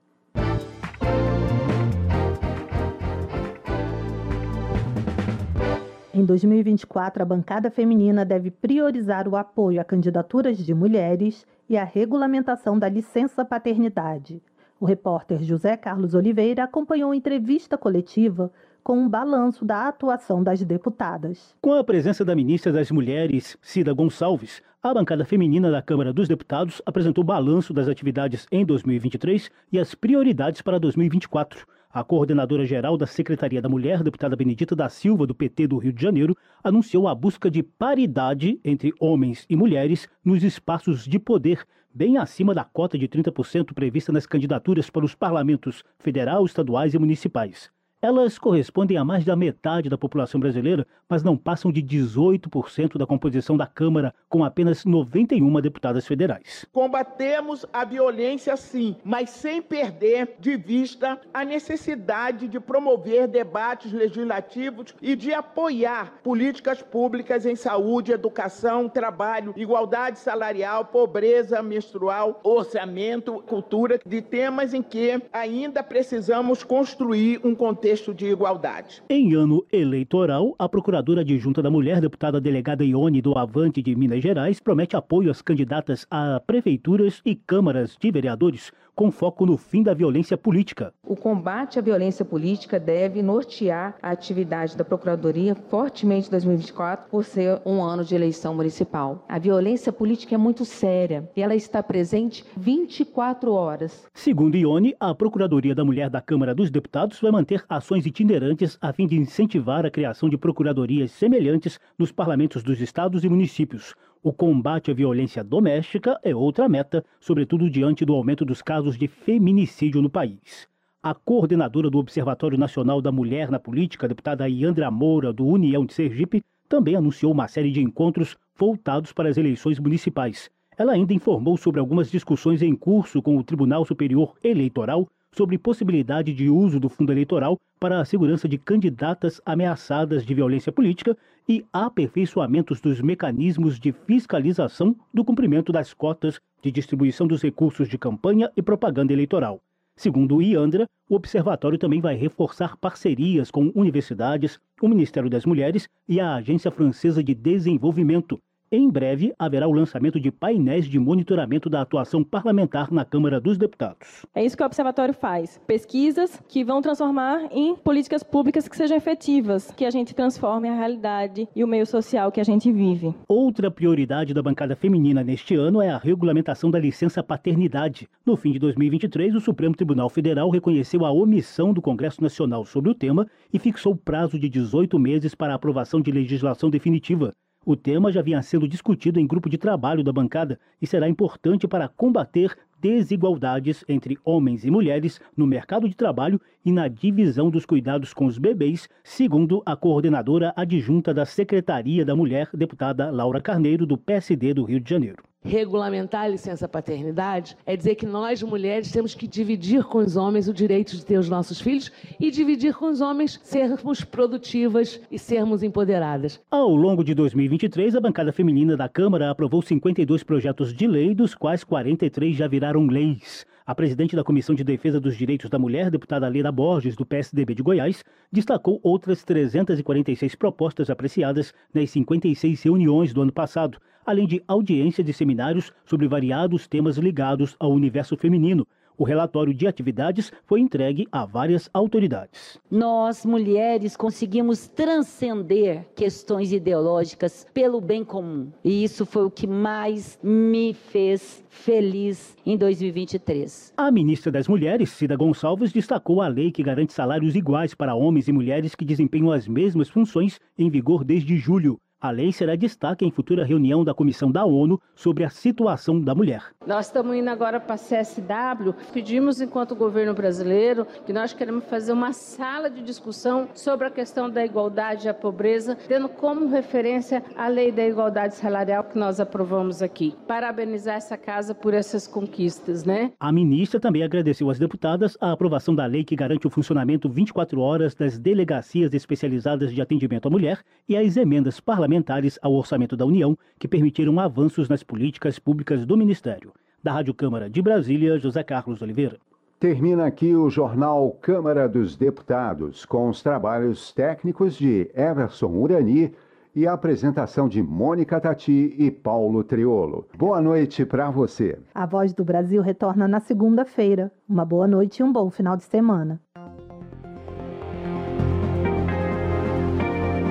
Em dois mil e vinte e quatro, a bancada feminina deve priorizar o apoio a candidaturas de mulheres e a regulamentação da licença paternidade. O repórter José Carlos Oliveira acompanhou a entrevista coletiva com um balanço da atuação das deputadas. Com a presença da ministra das Mulheres, Cida Gonçalves, a bancada feminina da Câmara dos Deputados apresentou balanço das atividades em dois mil e vinte e três e as prioridades para dois mil e vinte e quatro. A coordenadora-geral da Secretaria da Mulher, deputada Benedita da Silva, do P T do Rio de Janeiro, anunciou a busca de paridade entre homens e mulheres nos espaços de poder, bem acima da cota de trinta por cento prevista nas candidaturas para os parlamentos federal, estaduais e municipais. Elas correspondem a mais da metade da população brasileira, mas não passam de dezoito por cento da composição da Câmara, com apenas noventa e uma deputadas federais. Combatemos a violência sim, mas sem perder de vista a necessidade de promover debates legislativos e de apoiar políticas públicas em saúde, educação, trabalho, igualdade salarial, pobreza menstrual, orçamento, cultura, de temas em que ainda precisamos construir um contexto de igualdade. Em ano eleitoral, a procuradora adjunta da Mulher, deputada delegada Ione do Avante de Minas Gerais, promete apoio às candidatas a prefeituras e câmaras de vereadores, com foco no fim da violência política. O combate à violência política deve nortear a atividade da Procuradoria fortemente em dois mil e vinte e quatro, por ser um ano de eleição municipal. A violência política é muito séria e ela está presente vinte e quatro horas. Segundo Ione, a Procuradoria da Mulher da Câmara dos Deputados vai manter ações itinerantes a fim de incentivar a criação de procuradorias semelhantes nos parlamentos dos estados e municípios. O combate à violência doméstica é outra meta, sobretudo diante do aumento dos casos de feminicídio no país. A coordenadora do Observatório Nacional da Mulher na Política, deputada Iandra Moura, do União de Sergipe, também anunciou uma série de encontros voltados para as eleições municipais. Ela ainda informou sobre algumas discussões em curso com o Tribunal Superior Eleitoral sobre possibilidade de uso do fundo eleitoral para a segurança de candidatas ameaçadas de violência política e aperfeiçoamentos dos mecanismos de fiscalização do cumprimento das cotas de distribuição dos recursos de campanha e propaganda eleitoral. Segundo o Iandra, o observatório também vai reforçar parcerias com universidades, o Ministério das Mulheres e a Agência Francesa de Desenvolvimento. Em breve, haverá o lançamento de painéis de monitoramento da atuação parlamentar na Câmara dos Deputados. É isso que o Observatório faz. Pesquisas que vão transformar em políticas públicas que sejam efetivas, que a gente transforme a realidade e o meio social que a gente vive. Outra prioridade da bancada feminina neste ano é a regulamentação da licença paternidade. No fim de dois mil e vinte e três, o Supremo Tribunal Federal reconheceu a omissão do Congresso Nacional sobre o tema e fixou o prazo de dezoito meses para a aprovação de legislação definitiva. O tema já vinha sendo discutido em grupo de trabalho da bancada e será importante para combater desigualdades entre homens e mulheres no mercado de trabalho e na divisão dos cuidados com os bebês, segundo a coordenadora adjunta da Secretaria da Mulher, deputada Laura Carneiro, do P S D do Rio de Janeiro. Regulamentar a licença paternidade é dizer que nós, mulheres, temos que dividir com os homens o direito de ter os nossos filhos e dividir com os homens sermos produtivas e sermos empoderadas. Ao longo de dois mil e vinte e três, a bancada feminina da Câmara aprovou cinquenta e dois projetos de lei, dos quais quarenta e três já viraram leis. A presidente da Comissão de Defesa dos Direitos da Mulher, deputada Leda Borges, do P S D B de Goiás, destacou outras trezentas e quarenta e seis propostas apreciadas nas cinquenta e seis reuniões do ano passado, além de audiência de seminários sobre variados temas ligados ao universo feminino. O relatório de atividades foi entregue a várias autoridades. Nós, mulheres, conseguimos transcender questões ideológicas pelo bem comum. E isso foi o que mais me fez feliz em dois mil e vinte e três. A ministra das Mulheres, Cida Gonçalves, destacou a lei que garante salários iguais para homens e mulheres que desempenham as mesmas funções, em vigor desde julho. A lei será destaque em futura reunião da Comissão da ONU sobre a situação da mulher. Nós estamos indo agora para a C S W. Pedimos, enquanto governo brasileiro, que nós queremos fazer uma sala de discussão sobre a questão da igualdade e a pobreza, tendo como referência a lei da igualdade salarial que nós aprovamos aqui. Parabenizar essa casa por essas conquistas, né? A ministra também agradeceu às deputadas a aprovação da lei que garante o funcionamento vinte e quatro horas das delegacias especializadas de atendimento à mulher e as emendas parlamentares ao orçamento da União, que permitiram avanços nas políticas públicas do Ministério. Da Rádio Câmara de Brasília, José Carlos Oliveira. Termina aqui o jornal Câmara dos Deputados, com os trabalhos técnicos de Everson Urani e a apresentação de Mônica Tati e Paulo Triolo. Boa noite para você. A Voz do Brasil retorna na segunda-feira. Uma boa noite e um bom final de semana.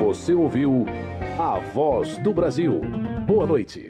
Você ouviu A Voz do Brasil. Boa noite.